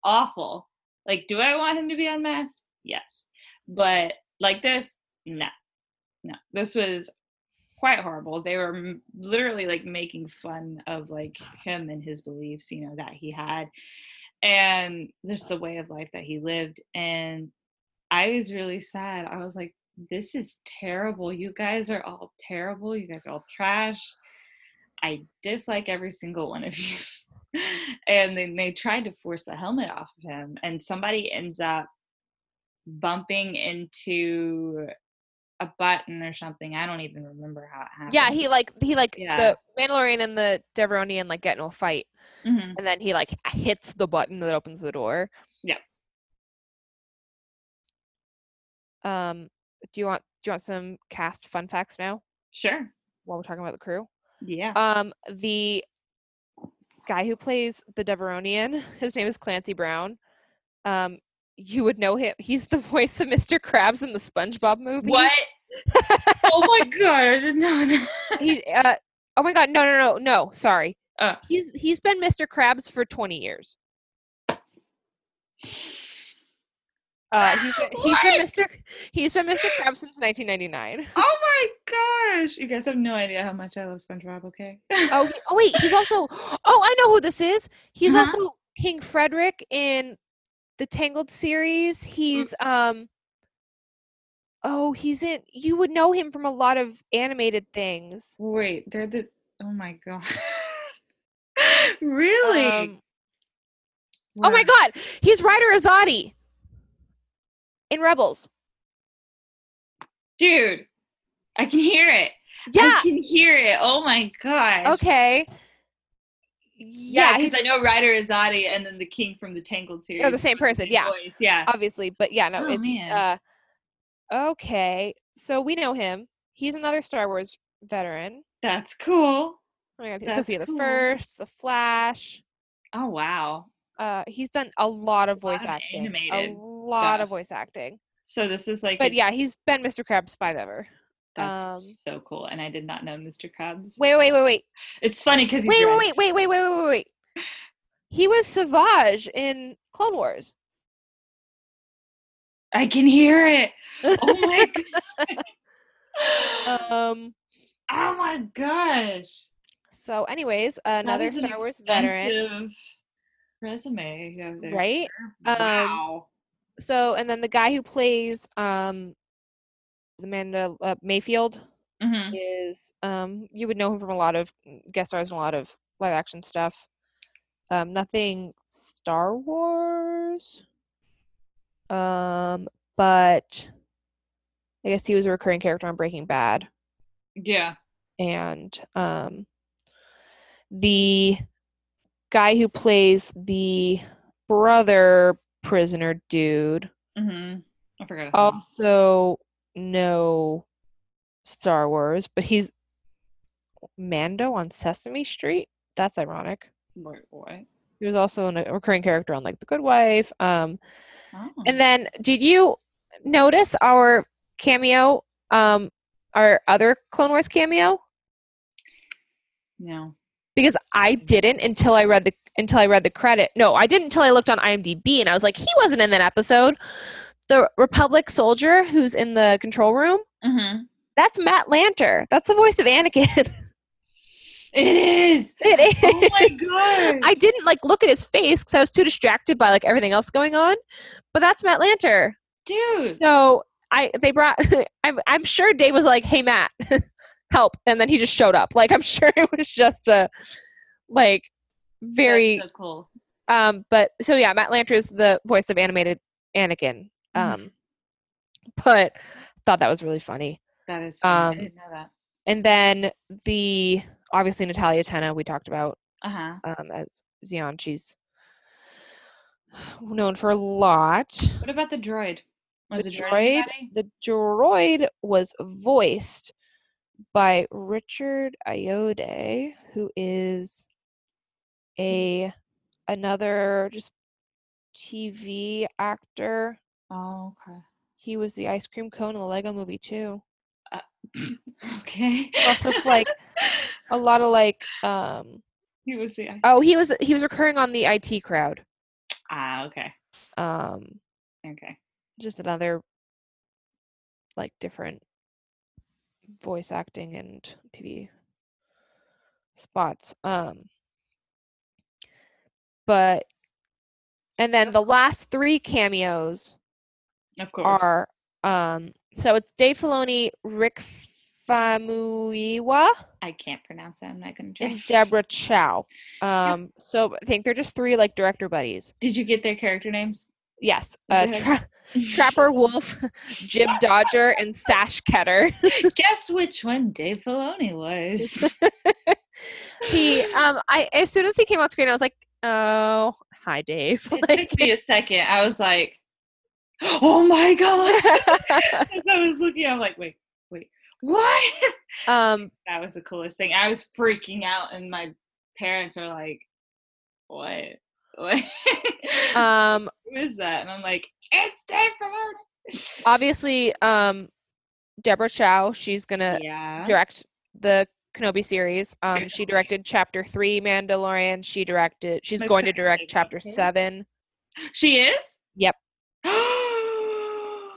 awful. Like, do I want him to be unmasked? Yes. But like this, no. No, this was quite horrible. They were m- literally like making fun of like him and his beliefs, you know, that he had, and just the way of life that he lived. And I was really sad. I was like, this is terrible. You guys are all terrible. You guys are all trash. I dislike every single one of you. And then they tried to force the helmet off of him, and somebody ends up bumping into a button or something. I don't even remember how it happened. Yeah, he like he like yeah. the Mandalorian and the Devaronian like get in a fight, mm-hmm. and then he like hits the button that opens the door. Yeah. Um. Do you want do you want some cast fun facts now? Sure. While we're talking about the crew. Yeah. Um. The guy who plays the Devaronian, his name is Clancy Brown. Um. You would know him. He's the voice of Mister Krabs in the SpongeBob movie. What? Oh my god, I didn't know that. He, uh, oh my god, no, no, no, no. Sorry. Uh. He's he's been Mister Krabs for twenty years. Uh, he's been, he's been Mister He's been Mister Krabs since nineteen ninety-nine. Oh my gosh, you guys have no idea how much I love SpongeBob. Okay. oh, he, oh wait, he's also. Oh, I know who this is. He's uh-huh. also King Frederick in the Tangled series. He's um oh he's in you would know him from a lot of animated things. Wait, they're the oh my god. Really? Um, wow. Oh my god, he's Ryder Azadi in Rebels. Dude, I can hear it. Yeah. I can hear it. Oh my god. Okay. Yeah, because yeah, I know Ryder Azadi and then the King from the Tangled series. They're the same person, yeah. Voice. Yeah. Obviously, but yeah, no, oh, it's man. uh okay. So we know him. He's another Star Wars veteran. That's cool. Oh my god, Sophia cool. the First, The Flash. Oh wow. Uh he's done a lot of a voice lot acting. Of animated a lot stuff. Of voice acting. So this is like But a- yeah, he's been Mister Krabs five ever. That's um, so cool, and I did not know Mister Krabs. Wait, wait, wait, wait. It's funny because he's wait, red. wait, wait, wait, wait, wait, wait, wait. He was Savage in Clone Wars. I can hear it. Oh my god. Um. Oh my gosh. So, anyways, another an Star Wars veteran. Resume, you have there, right? Sure. Wow. Um, so, and then the guy who plays um. Amanda uh, Mayfield mm-hmm. is um you would know him from a lot of guest stars and a lot of live action stuff. Um nothing Star Wars. Um but I guess he was a recurring character on Breaking Bad. Yeah. And um the guy who plays the brother prisoner dude. Mm-hmm. I forgot. Also no Star Wars, but he's Mando on Sesame Street. That's ironic. Wait, what? He was also a recurring character on like The Good Wife. Um, oh. And then did you notice our cameo, um, our other Clone Wars cameo? No. Because I didn't until I read the until I read the credit. No, I didn't until I looked on IMDb and I was like, he wasn't in that episode. The Republic soldier who's in the control room, mm-hmm. that's Matt Lanter. That's the voice of Anakin. It is. It is. Oh my god! I didn't like look at his face because I was too distracted by like everything else going on, but that's Matt Lanter, dude. So I they brought I'm I'm sure Dave was like, "Hey Matt, help," and then he just showed up. Like, I'm sure it was just a like very so cool. Um, but so yeah, Matt Lanter is the voice of animated Anakin. Um, mm-hmm. But thought that was really funny. That is funny. Um, I didn't know that. And then the obviously Natalia Tena we talked about. Uh-huh. Um, as Xion, she's known for a lot. What about the droid? Was the droid, droid the droid was voiced by Richard Ayoade, who is a another just T V actor. Oh, okay. He was the ice cream cone in the Lego Movie too. Uh, okay. Just like a lot of like. Um, he was the. Ice oh, he was he was recurring on the I T Crowd. Ah, okay. Um. Okay. Just another like different voice acting and T V spots. Um, but and then the last three cameos of course are um so it's Dave Filoni, Rick Famuyiwa. I can't pronounce that. I'm not going to try. And Deborah Chow. Um, yep. So I think they're just three like director buddies. Did you get their character names? Yes, uh, tra- Trapper Wolf, Jib Dodger, and Sash Ketter. Guess which one Dave Filoni was. he, um, I as soon as he came on screen, I was like, "Oh, hi, Dave." It like, took me a second. I was like, "Oh my god!" As I was looking, I'm like, "Wait, wait, what?" Um, that was the coolest thing. I was freaking out, and my parents were like, "What?" um who is that? And I'm like, it's Dave Filoni. Obviously um Deborah Chow, she's gonna yeah. direct the Kenobi series. Um she directed chapter three Mandalorian. She directed she's That's going to direct chapter okay. seven. She is? Yep. I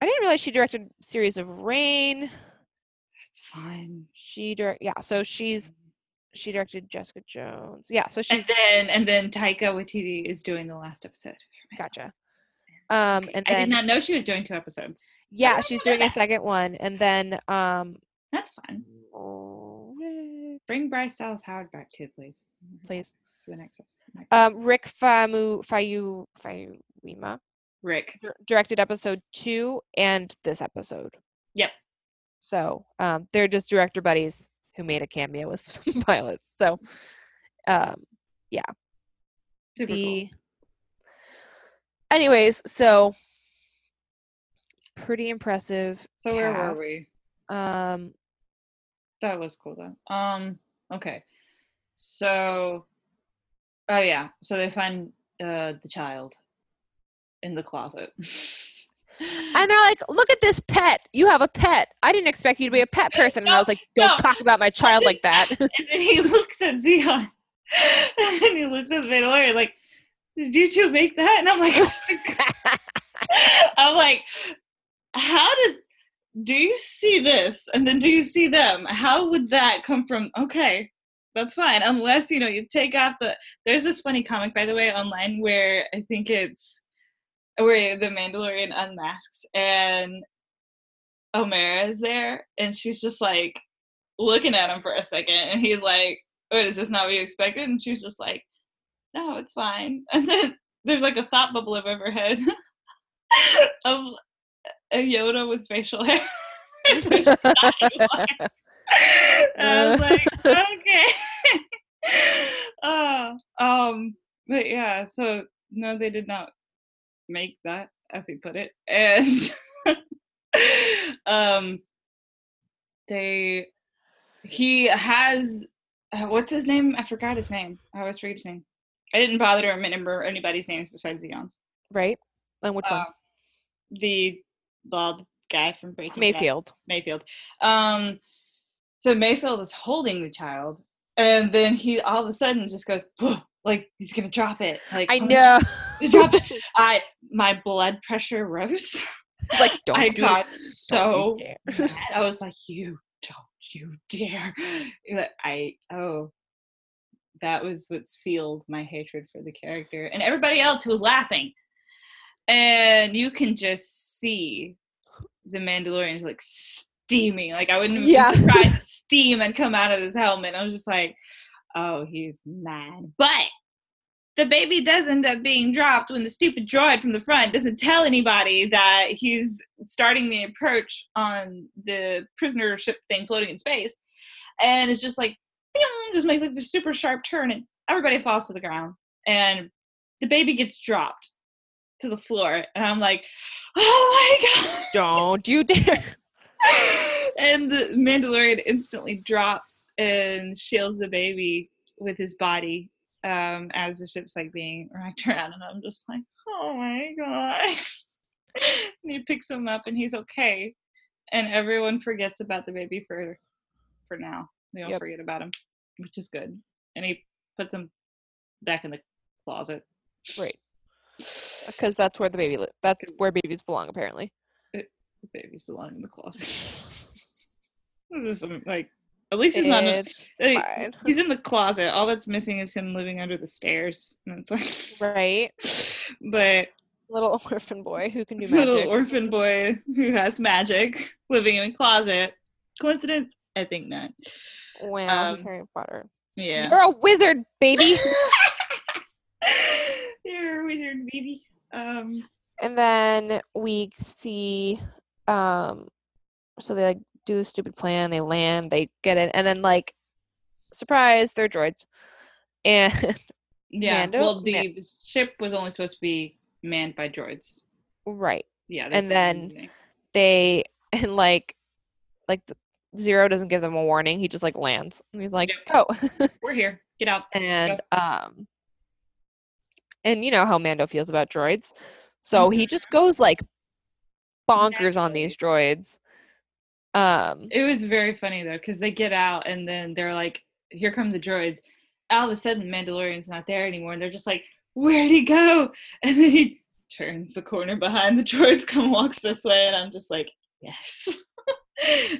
didn't realize she directed Series of Rain. That's fine. She direct yeah, so she's She directed Jessica Jones. Yeah, so she and then and then Taika Waititi is doing the last episode. Gotcha. Um, okay. and then, I did not know she was doing two episodes. Yeah, she's doing a second one, and then um, that's fun. Bring Bryce Dallas Howard back too, please. Please. For the next episode. Um, Rick Famu Fayu Fayuwima. Rick directed episode two and this episode. Yep. So um, they're just director buddies who made a cameo with some pilots. So, um, yeah. Super the... cool. Anyways, so pretty impressive. So cast. Where were we? Um, that was cool though. Um, okay. So, oh yeah. So they find uh, the child in the closet. And they're like, "Look at this pet. You have a pet. I didn't expect you to be a pet person." No, and I was like, don't no. talk about my child like that. And then he looks at Xion. And then he looks at the Mandalorian like, "Did you two make that?" And I'm like, oh my God. I'm like, how did, do you see this? And then do you see them? How would that come from? Okay, that's fine. Unless, you know, you take off the, there's this funny comic, by the way, online where I think it's, where the Mandalorian unmasks and Omera is there and she's just like looking at him for a second and he's like, "What, is this not what you expected?" And she's just like, "No, it's fine." And then there's like a thought bubble above her head of a Yoda with facial hair. And I was like, okay. uh, um, but yeah, so no, they did not make that, as he put it, and um they he has uh, what's his name? I forgot his name. I always forget his name. I didn't bother to remember anybody's names besides Zion's. Right. And which uh, one? The bald guy from Breaking Mayfield. Bad. Mayfield. Um so Mayfield is holding the child and then he all of a sudden just goes, "Whoa." Like, he's going to drop it. Like, I know. Drop it. I, my blood pressure rose. Like, don't I do got it. So don't mad. I was like, you don't you dare. I, oh, that was what sealed my hatred for the character. And everybody else who was laughing. And you can just see the Mandalorian's like steaming. Like I wouldn't yeah. have been surprised if steam had come out of his helmet. I was just like, oh, he's mad. But the baby does end up being dropped when the stupid droid from the front doesn't tell anybody that he's starting the approach on the prisoner ship thing floating in space. And it's just like, just makes like this super sharp turn and everybody falls to the ground. And the baby gets dropped to the floor. And I'm like, oh my God. Don't you dare. And the Mandalorian instantly drops and shields the baby with his body. Um, as the ship's like being racked around, and I'm just like, oh my God. And he picks him up and he's okay. And everyone forgets about the baby for for now. They all yep. forget about him, which is good. And he puts him back in the closet. Right. Because that's where the baby lives. That's where babies belong, apparently. It, the babies belong in the closet. This is some, like, at least he's not. A, like, he's in the closet. All that's missing is him living under the stairs. And it's like, right. But little orphan boy who can do magic. Little orphan boy who has magic, living in a closet. Coincidence? I think not. Wow, um, he's Harry Potter. Yeah, you're a wizard, baby. You're a wizard, baby. Um, and then we see, um, so they like. do the stupid plan, they land, they get it, and then like, surprise, they're droids. And yeah, Mando? well the Man- ship was only supposed to be manned by droids. Right. Yeah. And then they, and like, like Zero doesn't give them a warning, he just like lands. And he's like, yep. oh. We're here. Get out. And Go. um, and you know how Mando feels about droids. So mm-hmm. he just goes like bonkers yeah. on these droids. Um, it was very funny though, because they get out and then they're like, here come the droids. All of a sudden Mandalorian's not there anymore and they're just like, where'd he go? And then he turns the corner behind the droids, come walks this way, and I'm just like, yes.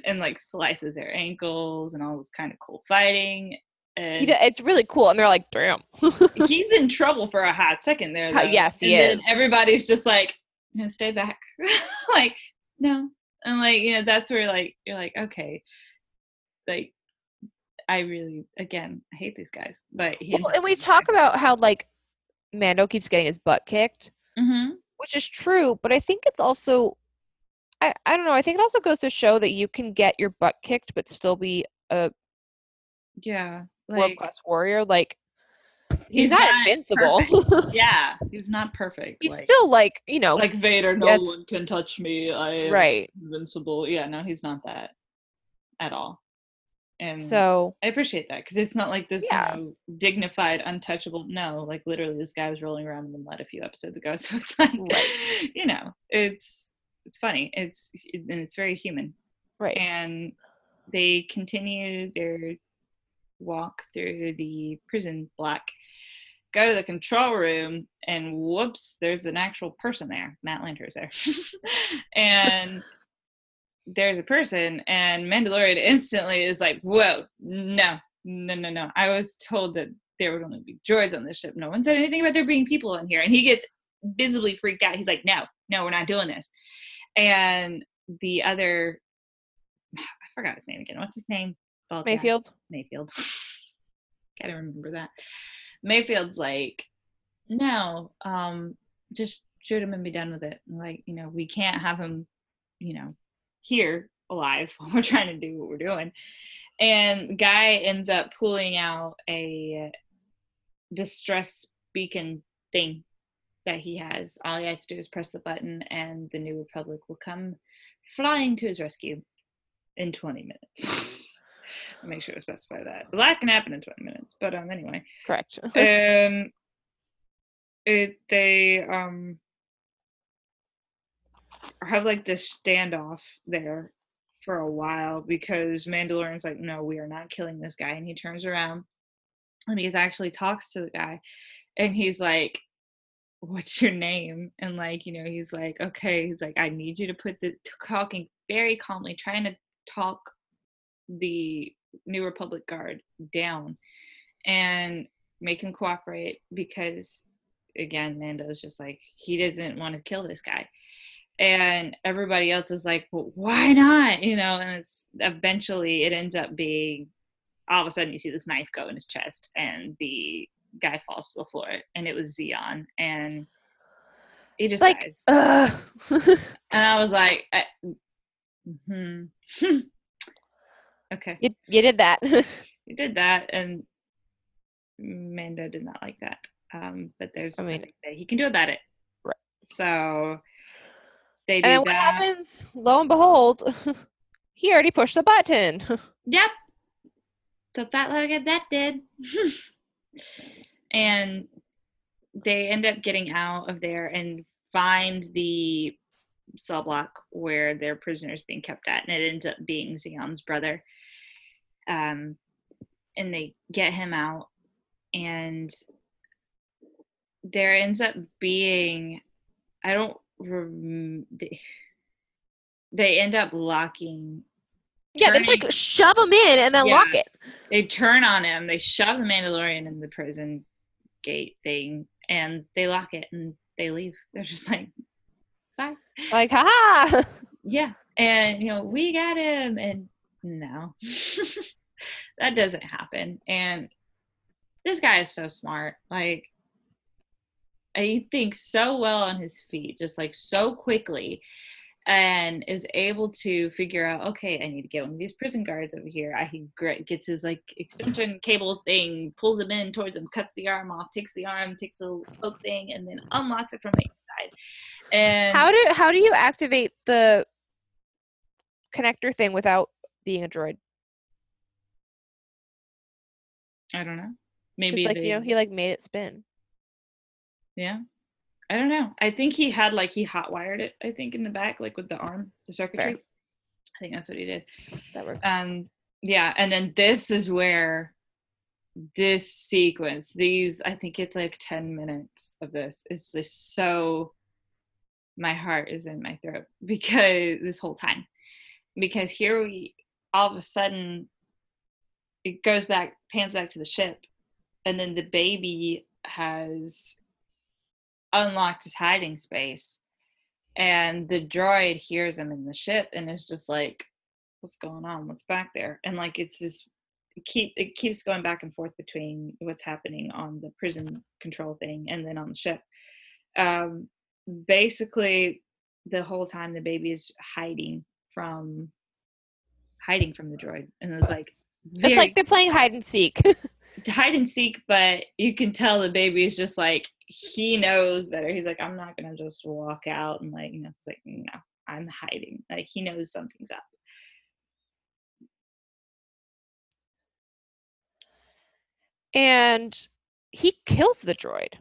And like slices their ankles and all this kind of cool fighting. And d- it's really cool, and they're like, damn. He's in trouble for a hot second there though. Yes, he and is. Then everybody's just like, no, stay back. Like, no. And, like, you know, that's where, like, you're like, okay, like, I really, again, I hate these guys. But he well, and we talk guys. about how, like, Mando keeps getting his butt kicked, mm-hmm. which is true. But I think it's also, I, I don't know, I think it also goes to show that you can get your butt kicked but still be a yeah, like, world-class warrior. Like, he's, he's not, not invincible. Yeah, he's not perfect. He's like, still like, you know, like Vader, no one can touch me, I am right. invincible. Yeah, no, he's not that at all. And so I appreciate that, because it's not like this yeah. you know, dignified, untouchable. No, like literally this guy was rolling around in the mud a few episodes ago. So it's like, right. you know, it's it's funny. It's and it's very human. Right. And they continue their walk through the prison block, go to the control room, and whoops, there's an actual person there. Matt Lanter is there. And there's a person, and Mandalorian instantly is like, whoa, no, no, no, no. I was told that there were going to be droids on this ship. No one said anything about there being people in here. And he gets visibly freaked out. He's like, no, no, we're not doing this. And the other, I forgot his name again. What's his name? Bald Mayfield. Guy. Mayfield. Gotta remember that. Mayfield's like, no, um, just shoot him and be done with it. Like, you know, we can't have him, you know, here alive while we're trying to do what we're doing. And guy ends up pulling out a distress beacon thing that he has. All he has to do is press the button, and the New Republic will come flying to his rescue in twenty minutes. Make sure to specify that. Well, that can happen in twenty minutes, but um, anyway. Correct. um, it they um have like this standoff there for a while, because Mandalorian's like, no, we are not killing this guy, and he turns around and he actually talks to the guy, and he's like, what's your name? And like, you know, he's like, okay, he's like, I need you to put the talking very calmly, trying to talk the New Republic guard down and make him cooperate, because again Mando's just like, he doesn't want to kill this guy. And everybody else is like, well, why not? You know, and it's eventually it ends up being all of a sudden you see this knife go in his chest and the guy falls to the floor, and it was Zeon, and he just like, dies. Uh. And I was like, I, mm-hmm. Okay. You, you did that. You did that, and Mando did not like that. Um, but there's I mean, nothing that he can do about it. Right. So they do and then that. What happens? Lo and behold, he already pushed the button. Yep. So fat like it, that did. And they end up getting out of there and find the cell block where their prisoner's being kept at, and it ends up being Zeon's brother. Um, and they get him out, and there ends up being, I don't remember, they end up locking. Yeah, turning, they just like shove him in and then yeah, lock it. They turn on him, they shove the Mandalorian in the prison gate thing, and they lock it and they leave. They're just like, bye. Like, haha. Yeah. And, you know, we got him. And no, that doesn't happen. And this guy is so smart. Like, he thinks so well on his feet, just like so quickly, and is able to figure out, okay, I need to get one of these prison guards over here. I he gets his like extension cable thing, pulls him in towards him, cuts the arm off, takes the arm, takes the smoke thing, and then unlocks it from the inside. And how do how do you activate the connector thing without being a droid? I don't know. Maybe it's like they, you know, he like made it spin. Yeah. I don't know. I think he had like he hotwired it, I think, in the back, like with the arm, the circuitry. Fair. I think that's what he did. That works. Um, yeah, and then this is where this sequence, these, I think it's like ten minutes of this, is just so, my heart is in my throat because this whole time. Because here we all of a sudden it goes back, pans back to the ship, and then the baby has unlocked his hiding space, and the droid hears him in the ship and is just like, what's going on, what's back there? And like it's this it keep it keeps going back and forth between what's happening on the prison control thing and then on the ship. Um basically the whole time the baby is hiding from hiding from the droid, and it's like very, it's like they're playing hide and seek. Hide and seek, but you can tell the baby is just like, he knows better. He's like, I'm not gonna just walk out and like, you know, it's like, no, I'm hiding. Like, he knows something's up. And he kills the droid.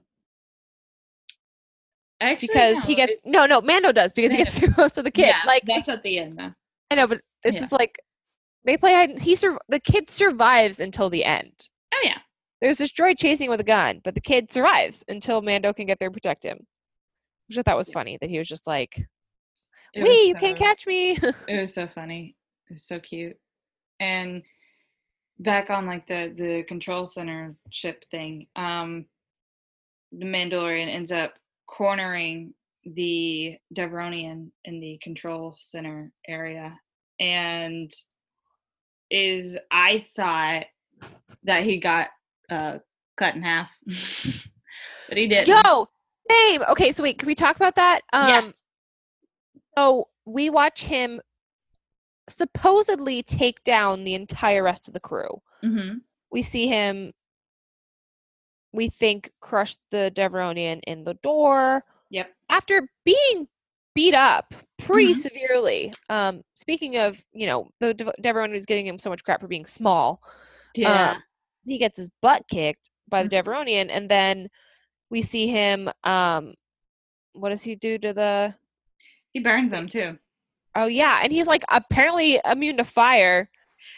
Actually, because no, he gets it, no, no, Mando does because Mando. He gets too close to the kid. Yeah, like that's at the end, though. I know, but it's yeah. just like they play hide. And, he sur- the kid survives until the end. Oh yeah. There's this droid chasing with a gun, but the kid survives until Mando can get there and protect him. Which I thought was funny that he was just like, "Wee, so, you can't catch me." It was so funny. It was so cute. And back on like the the control center ship thing, um, the Mandalorian ends up cornering the Devaronian in the control center area, and is I thought that he got uh cut in half but he didn't. Yo, same. Okay, so wait, can we talk about that? Um yeah. So we watch him supposedly take down the entire rest of the crew. Mm-hmm. We see him, we think, crush the Devaronian in the door. Yep. After being beat up pretty mm-hmm. severely. Um speaking of, you know, the De- Devaronian was giving him so much crap for being small. Yeah. Um, he gets his butt kicked by the Devaronian, and then we see him, um, what does he do to the... He burns them, too. Oh, yeah, and he's, like, apparently immune to fire.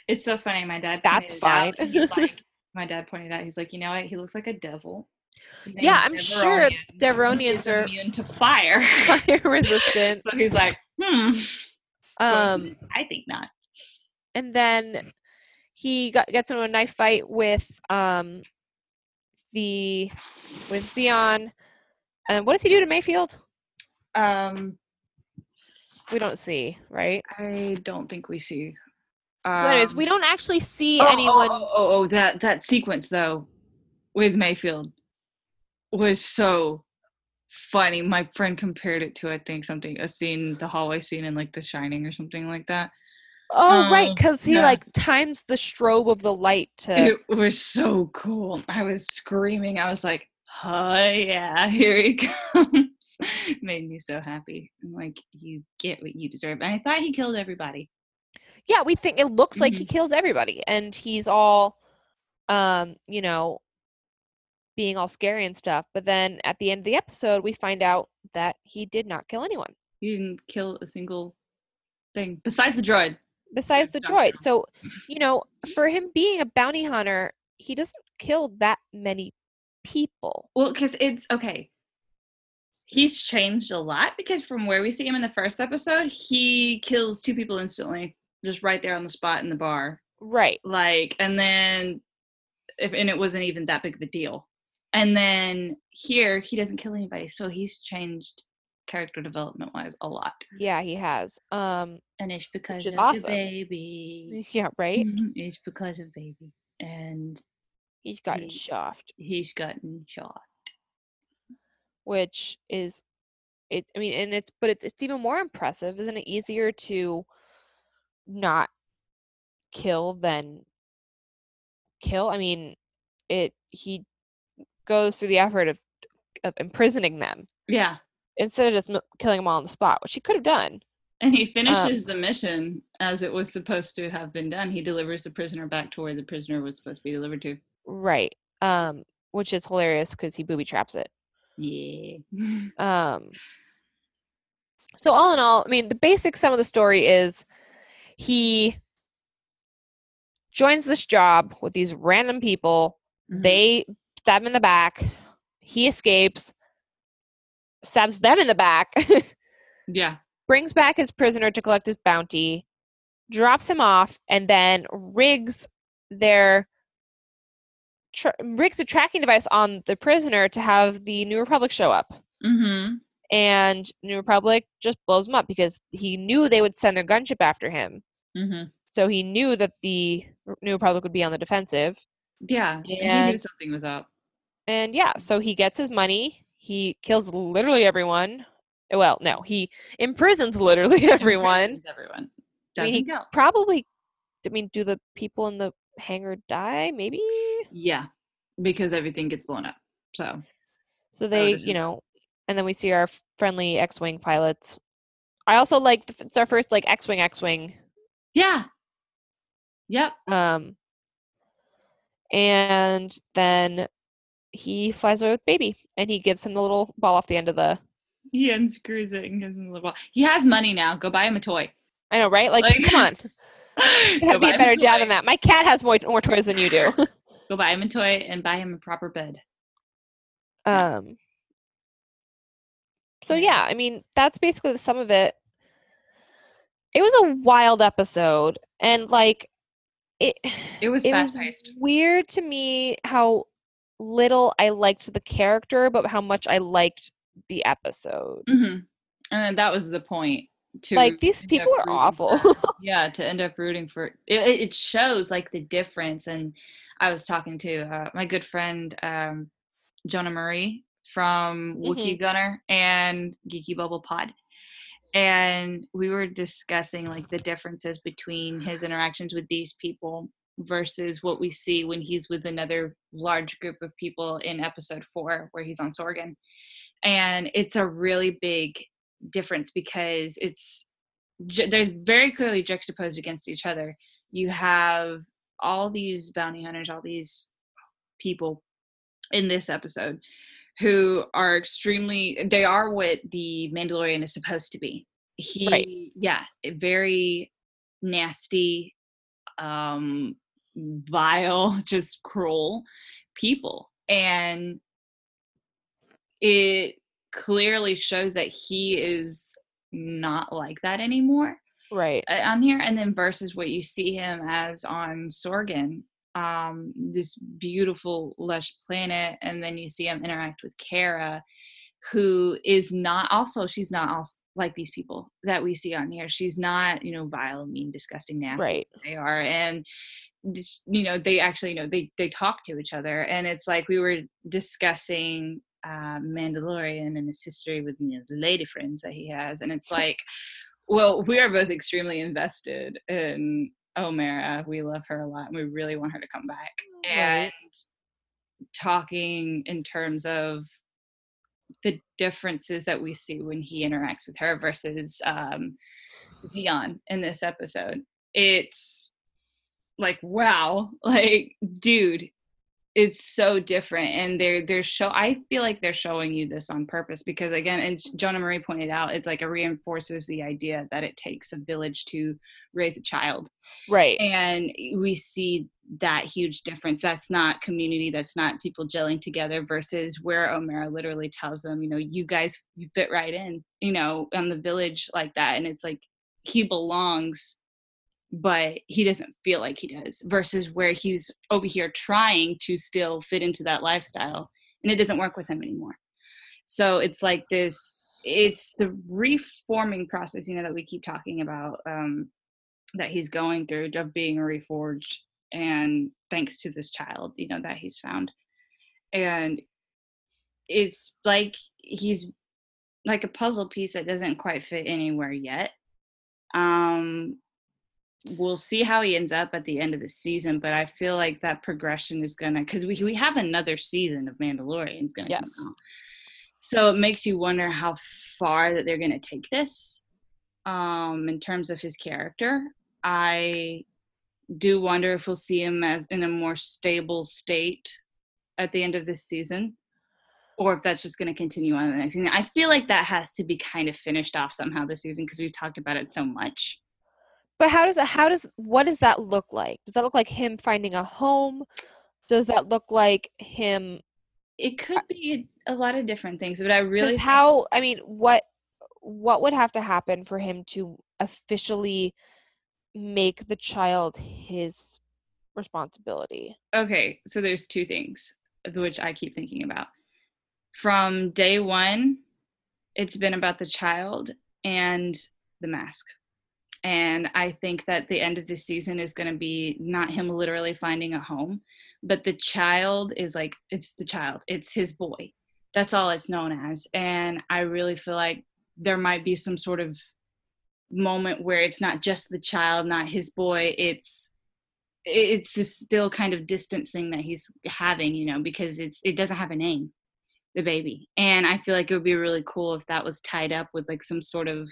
It's so funny. My dad That's fine. Like, my dad pointed out, he's like, you know what? He looks like a devil. Yeah, I'm Devaronian. Sure Devaronians are... immune to fire. Fire resistant. So he's like, hmm. Um, well, I think not. And then... He got, gets into a knife fight with um the with Zeon, and what does he do to Mayfield? Um, we don't see, right? I don't think we see. Um, anyways, we don't actually see oh, anyone. Oh, oh, oh, oh, that that sequence though with Mayfield was so funny. My friend compared it to I think something a scene, the hallway scene in like The Shining or something like that. Oh um, right, because he yeah. like times the strobe of the light to. It was so cool. I was screaming. I was like, "Oh yeah, here he comes!" Made me so happy. I'm like, you get what you deserve. And I thought he killed everybody. Yeah, we think it looks like mm-hmm. he kills everybody, and he's all, um, you know, being all scary and stuff. But then at the end of the episode, we find out that he did not kill anyone. He didn't kill a single thing besides the droid. Besides the droid. So, you know, for him being a bounty hunter, he doesn't kill that many people. Well, because it's okay. He's changed a lot because from where we see him in the first episode, he kills two people instantly, just right there on the spot in the bar. Right. Like, and then, if and it wasn't even that big of a deal. And then here, he doesn't kill anybody, so he's changed character development-wise a lot. Yeah, he has. Um, and it's because which is of awesome. The baby. Yeah, right? Mm-hmm. It's because of baby. And he's gotten he, shocked. He's gotten shocked. Which is, it. I mean, and it's, but it's, it's even more impressive. Isn't it easier to not kill than kill? I mean, it, he goes through the effort of, of imprisoning them. Yeah. Instead of just m- killing them all on the spot, which he could have done. And he finishes um, the mission as it was supposed to have been done. He delivers the prisoner back to where the prisoner was supposed to be delivered to. Right. Um, which is hilarious because he booby traps it. Yeah. um so all in all, I mean, the basic sum of the story is he joins this job with these random people. Mm-hmm. They stab him in the back. He escapes, stabs them in the back. Yeah. Brings back his prisoner to collect his bounty, drops him off, and then rigs their Tra- rigs a tracking device on the prisoner to have the New Republic show up. Mm-hmm. And New Republic just blows him up because he knew they would send their gunship after him. Mm-hmm. So he knew that the New Republic would be on the defensive. Yeah, and he knew something was up. And yeah, so he gets his money. He kills literally everyone. Well, no, he imprisons literally everyone. Imprisons everyone. Doesn't I mean, he go. Probably, I mean, do the people in the hangar die, maybe? Yeah, because everything gets blown up. So so they, you know, and then we see our friendly X-Wing pilots. I also like, the, it's our first, like, X-Wing, X-Wing. Yeah. Yep. Um. And then he flies away with baby, and he gives him the little ball off the end of the... He unscrews it and gives him the little ball. He has money now. Go buy him a toy. I know, right? Like, like come on. You gotta be a better dad than that. My cat has more, more toys than you do. Go buy him a toy and buy him a proper bed. Um. So yeah, I mean, that's basically the sum of it. It was a wild episode, and like, it. It was fast-paced. Weird to me how little I liked the character, but how much I liked the episode. Mm-hmm. And that was the point. To like these people are awful. For, yeah, to end up rooting for it, it shows like the difference. And I was talking to uh, my good friend um, Jonah Marie from mm-hmm. Wookiee Gunner and Geeky Bubble Pod, and we were discussing like the differences between his interactions with these people versus what we see when he's with another large group of people in episode four, where he's on Sorgan, and it's a really big difference because it's they're very clearly juxtaposed against each other. You have all these bounty hunters, all these people in this episode who are extremely they are what the Mandalorian is supposed to be. He right. yeah, very nasty, um vile, just cruel people. And it clearly shows that he is not like that anymore right on here, and then versus what you see him as on Sorgan, um this beautiful lush planet, and then you see him interact with Hera, who is not also, she's not also like these people that we see on here. She's not, you know, vile, mean, disgusting, nasty. Right. They are. And, you know, they actually, you know, they, they talk to each other. And it's like we were discussing uh, Mandalorian and his history with, you know, the lady friends that he has. And it's like, well, we are both extremely invested in Omera. We love her a lot. And we really want her to come back. Right. And talking in terms of the differences that we see when he interacts with her versus um, Zeon in this episode. It's like, wow, like, dude, it's so different. And they're, they're show, I feel like they're showing you this on purpose because, again, and Jonah Marie pointed out, it's like it reinforces the idea that it takes a village to raise a child. Right. And we see that huge difference. That's not community. That's not people gelling together versus where Omera literally tells them, you know, you guys fit right in, you know, on the village like that. And it's like he belongs, but he doesn't feel like he does versus where he's over here trying to still fit into that lifestyle. And it doesn't work with him anymore. So it's like this, it's the reforming process, you know, that we keep talking about, um, that he's going through of being reforged. And thanks to this child, you know, that he's found. And it's like he's like a puzzle piece that doesn't quite fit anywhere yet. Um, we'll see how he ends up at the end of the season, but I feel like that progression is going to, because we, we have another season of Mandalorian's going to yes. come out. So it makes you wonder how far that they're going to take this um, in terms of his character. I... do wonder if we'll see him as in a more stable state at the end of this season, or if that's just going to continue on the next season. I feel like that has to be kind of finished off somehow this season because we've talked about it so much. But how does it, how does what does that look like? Does that look like him finding a home? Does that look like him? It could be a lot of different things, but I really how I mean what what would have to happen for him to officially make the child his responsibility? Okay, so there's two things which I keep thinking about. From day one, it's been about the child and the mask. And I think that the end of the season is going to be not him literally finding a home, but the child is like, it's the child, it's his boy. That's all it's known as. And I really feel like there might be some sort of moment where it's not just the child, not his boy, it's it's this still kind of distancing that he's having, you know, because it's it doesn't have a name, the baby. And I feel like it would be really cool if that was tied up with like some sort of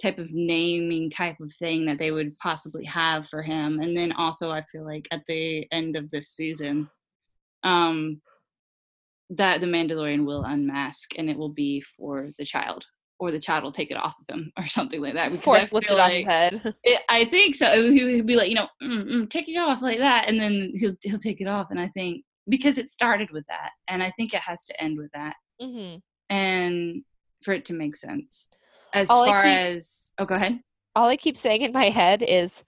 type of naming type of thing that they would possibly have for him. And then also I feel like at the end of this season um that the Mandalorian will unmask and it will be for the child. Or the child will take it off of him or something like that. Of course, lift it off his head. It, I think so. He would be like, you know, mm, mm, take it off like that. And then he'll he'll take it off. And I think because it started with that. And I think it has to end with that. Mm-hmm. And for it to make sense. As all far keep, as... Oh, go ahead. All I keep saying in my head is,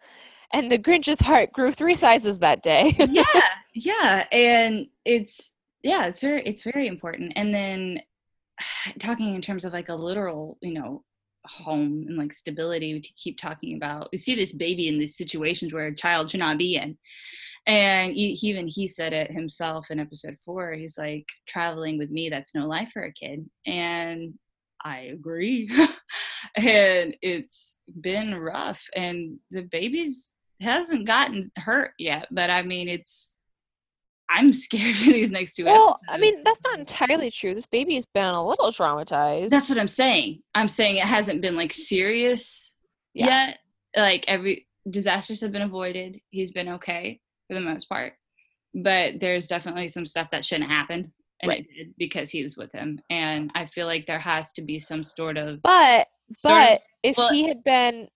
and the Grinch's heart grew three sizes that day. yeah. Yeah. And it's, yeah, it's very, it's very important. And then... talking in terms of like a literal, you know, home and like stability to keep talking about, we see this baby in these situations where a child should not be in. And he, even he said it himself in episode four, he's like, traveling with me, that's no life for a kid. And I agree. And it's been rough and the baby's hasn't gotten hurt yet, but I mean, it's, I'm scared for these next two well, episodes. Well, I mean, that's not entirely true. This baby has been a little traumatized. That's what I'm saying. I'm saying it hasn't been, like, serious yeah. yet. Like, every disasters have been avoided. He's been okay for the most part. But there's definitely some stuff that shouldn't happen. And right. it did because he was with him. And I feel like there has to be some sort of... But, sort but of, if well, he had been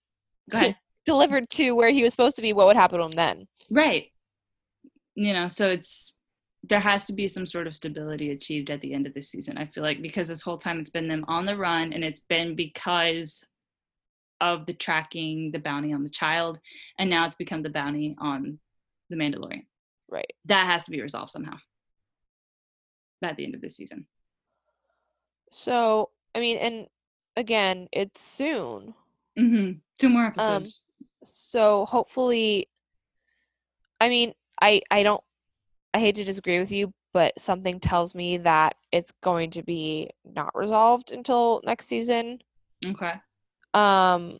to, delivered to where he was supposed to be, what would happen to him then? Right. You know, so it's, there has to be some sort of stability achieved at the end of the season, I feel like, because this whole time it's been them on the run, and it's been because of the tracking, the bounty on the child, and now it's become the bounty on the Mandalorian. Right. That has to be resolved somehow at the end of this season. So, I mean, and again, it's soon. Mm-hmm. Two more episodes. Um, so hopefully, I mean, I, I don't, I hate to disagree with you, but something tells me that it's going to be not resolved until next season. Okay. Um,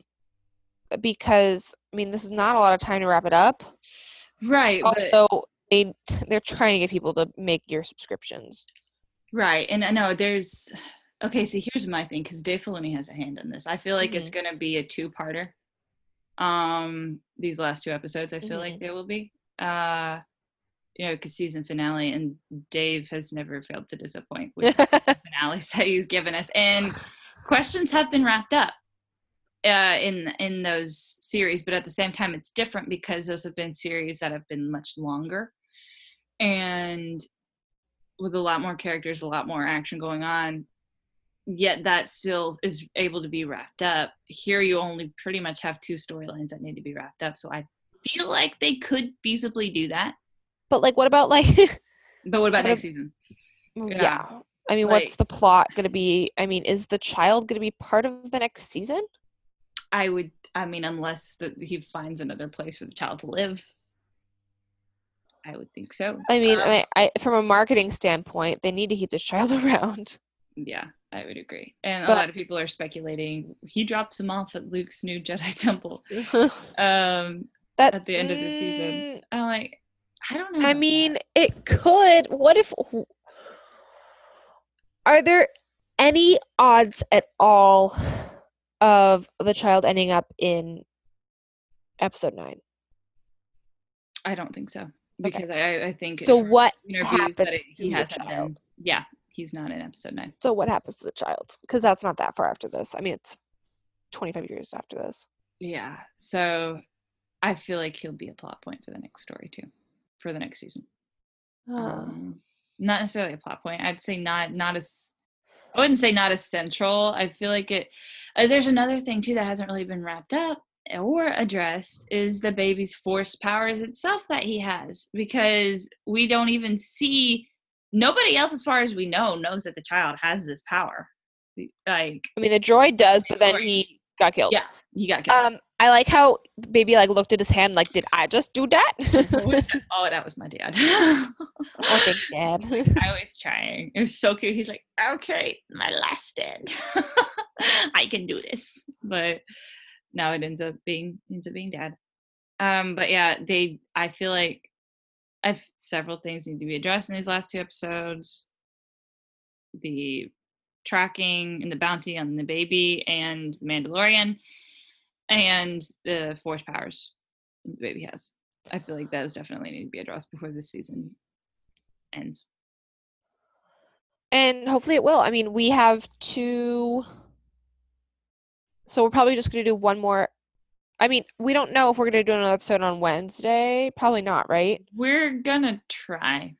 because, I mean, this is not a lot of time to wrap it up. Right. Also, but they, they're trying to get people to make your subscriptions. Right. And I know there's... Okay, so here's my thing, because Dave Filoni has a hand in this. I feel like mm-hmm. it's going to be a two-parter. Um, these last two episodes, I feel mm-hmm. like they will be. Uh, you know, because season finale, and Dave has never failed to disappoint with the finales that he's given us. And questions have been wrapped up uh, in in those series, but at the same time, it's different because those have been series that have been much longer. And with a lot more characters, a lot more action going on. Yet that still is able to be wrapped up. Here you only pretty much have two storylines that need to be wrapped up. So I feel like they could feasibly do that. But like, what about like... but what about next season? Yeah. yeah. I mean, like, what's the plot going to be? I mean, is the child going to be part of the next season? I would... I mean, unless the, he finds another place for the child to live. I would think so. I mean, um, I, I, from a marketing standpoint, they need to keep this child around. Yeah. I would agree. And a but, lot of people are speculating he drops him off at Luke's new Jedi Temple um, that, at the end of the season. I'm like, I don't know. I mean, that. It could. What if... Are there any odds at all of the child ending up in episode nine? I don't think so. Because okay. I, I think... So what happens that it, he has the child? Been, yeah. He's not in episode nine. So what happens to the child? Because that's not that far after this. I mean, it's twenty-five years after this. Yeah. So I feel like he'll be a plot point for the next story too, for the next season. Uh, um, not necessarily a plot point. I'd say not, not as, I wouldn't say not as central. I feel like it, uh, there's another thing too that hasn't really been wrapped up or addressed is the baby's force powers itself that he has, because we don't even see nobody else, as far as we know, knows that the child has this power. Like, I mean, the droid does, but then he got killed. Yeah, he got killed. Um, I like how the baby like looked at his hand, like, "Did I just do that?" Oh, that was my dad. Oh, thanks, Dad. I was trying. It was so cute. He's like, "Okay, my last stand. I can do this." But now it ends up being ends up being Dad. Um, but yeah, they. I feel like. I've, several things need to be addressed in these last two episodes. The tracking and the bounty on the baby and the Mandalorian and the force powers the baby has. I feel like those definitely need to be addressed before this season ends. And hopefully it will. I mean, we have two... So we're probably just going to do one more... I mean, we don't know if we're going to do another episode on Wednesday. Probably not, right? We're going to try,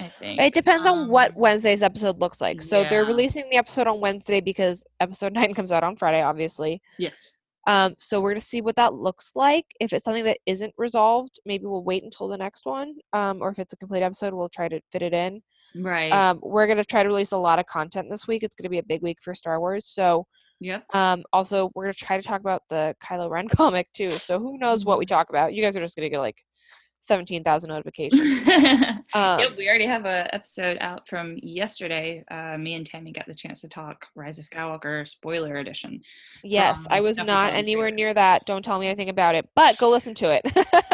I think. It depends um, on what Wednesday's episode looks like. So yeah. They're releasing the episode on Wednesday because episode nine comes out on Friday, obviously. Yes. Um. So we're going to see what that looks like. If it's something that isn't resolved, maybe we'll wait until the next one. Um. Or if it's a complete episode, we'll try to fit it in. Right. Um. We're going to try to release a lot of content this week. It's going to be a big week for Star Wars. So... Yep. Um, also, we're going to try to talk about the Kylo Ren comic, too. So who knows what we talk about. You guys are just going to get, like, seventeen thousand notifications. um, yep, we already have an episode out from yesterday. Uh, me and Tammy got the chance to talk Rise of Skywalker spoiler edition. Yes, um, I was not anywhere near that. Don't tell me anything about it, but go listen to it.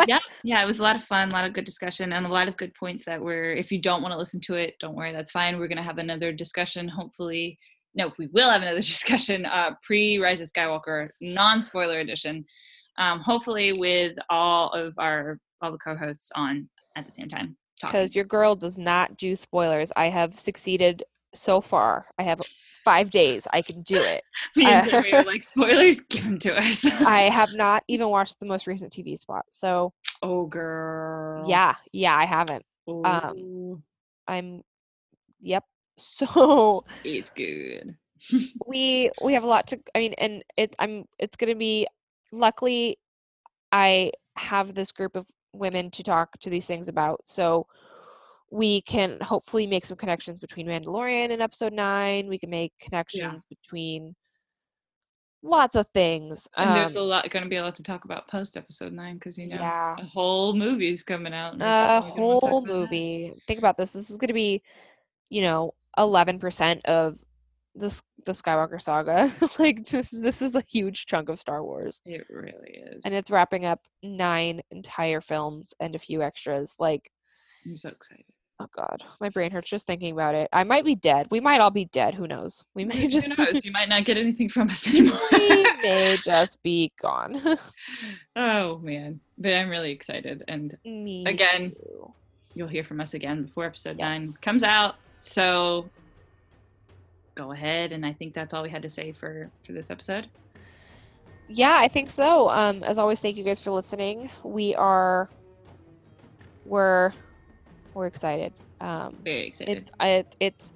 yeah, yeah, it was a lot of fun, a lot of good discussion, and a lot of good points that were, if you don't want to listen to it, don't worry, that's fine. We're going to have another discussion, hopefully. No, we will have another discussion uh, pre-Rise of Skywalker, non-spoiler edition, um, hopefully with all of our, all the co-hosts on at the same time. Because your girl does not do spoilers. I have succeeded so far. I have five days. I can do it. Me and Jerry are like, spoilers, give them to us. I have not even watched the most recent T V spot, so. Oh, girl. Yeah, yeah, I haven't. Ooh. Um, I'm, yep. So it's good. we we have a lot to. I mean, and it. I'm. It's gonna be. Luckily, I have this group of women to talk to these things about. So we can hopefully make some connections between Mandalorian and episode nine. We can make connections yeah. between lots of things. And um, there's a lot going to be a lot to talk about post episode nine, because you know yeah. a whole movie's coming out. A whole movie. About Think about this. This is going to be, you know, eleven percent of this the Skywalker saga. Like, just this is a huge chunk of Star Wars. It really is. And it's wrapping up nine entire films and a few extras. Like, I'm so excited. Oh god, my brain hurts just thinking about it. I might be dead. We might all be dead. Who knows? We may just Who knows? You might not get anything from us anymore. We may just be gone. Oh man. But I'm really excited. And Me again, too. You'll hear from us again before episode yes. nine comes out. So go ahead, and I think that's all we had to say for for this episode. Yeah, I think so. Um as always, thank you guys for listening. We are we're we're excited. Um very excited. It's it, it's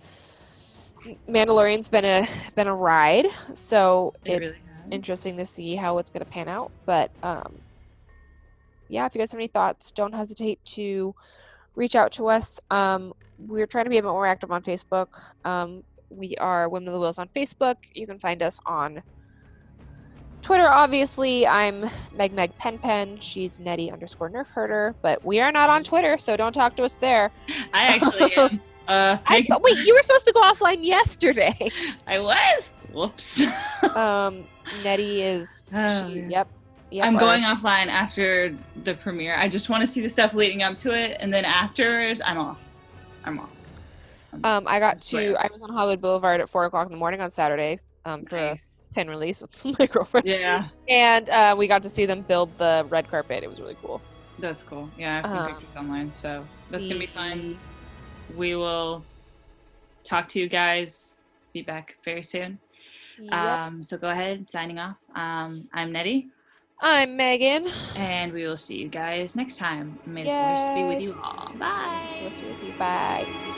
Mandalorian's been a been a ride, so it it's really interesting to see how it's going to pan out, but um yeah, if you guys have any thoughts, don't hesitate to reach out to us. Um we're trying to be a bit more active on Facebook. Um we are Women of the Wills on Facebook. You can find us on Twitter, obviously. I'm Meg Meg Pen Pen. She's Nettie underscore Nerf Herder, but we are not on Twitter, so don't talk to us there. I actually am. Uh, I th- wait, you were supposed to go offline yesterday. I was. Whoops. um, Nettie is. Oh, she, yeah. Yep. Yep, I'm going right. offline after the premiere. I just want to see the stuff leading up to it, and then afterwards, I'm off. I'm off. Um, I got to, I was on Hollywood Boulevard at four o'clock in the morning on Saturday um, for nice. a pin release with my girlfriend. Yeah. And uh, we got to see them build the red carpet. It was really cool. That's cool. Yeah, I've seen um, pictures online. So that's the, gonna be fun. We will talk to you guys. Be back very soon. Yep. Um, so go ahead, signing off. Um, I'm Nettie. I'm Megan. And we will see you guys next time. May the force be with you all. Bye. Bye.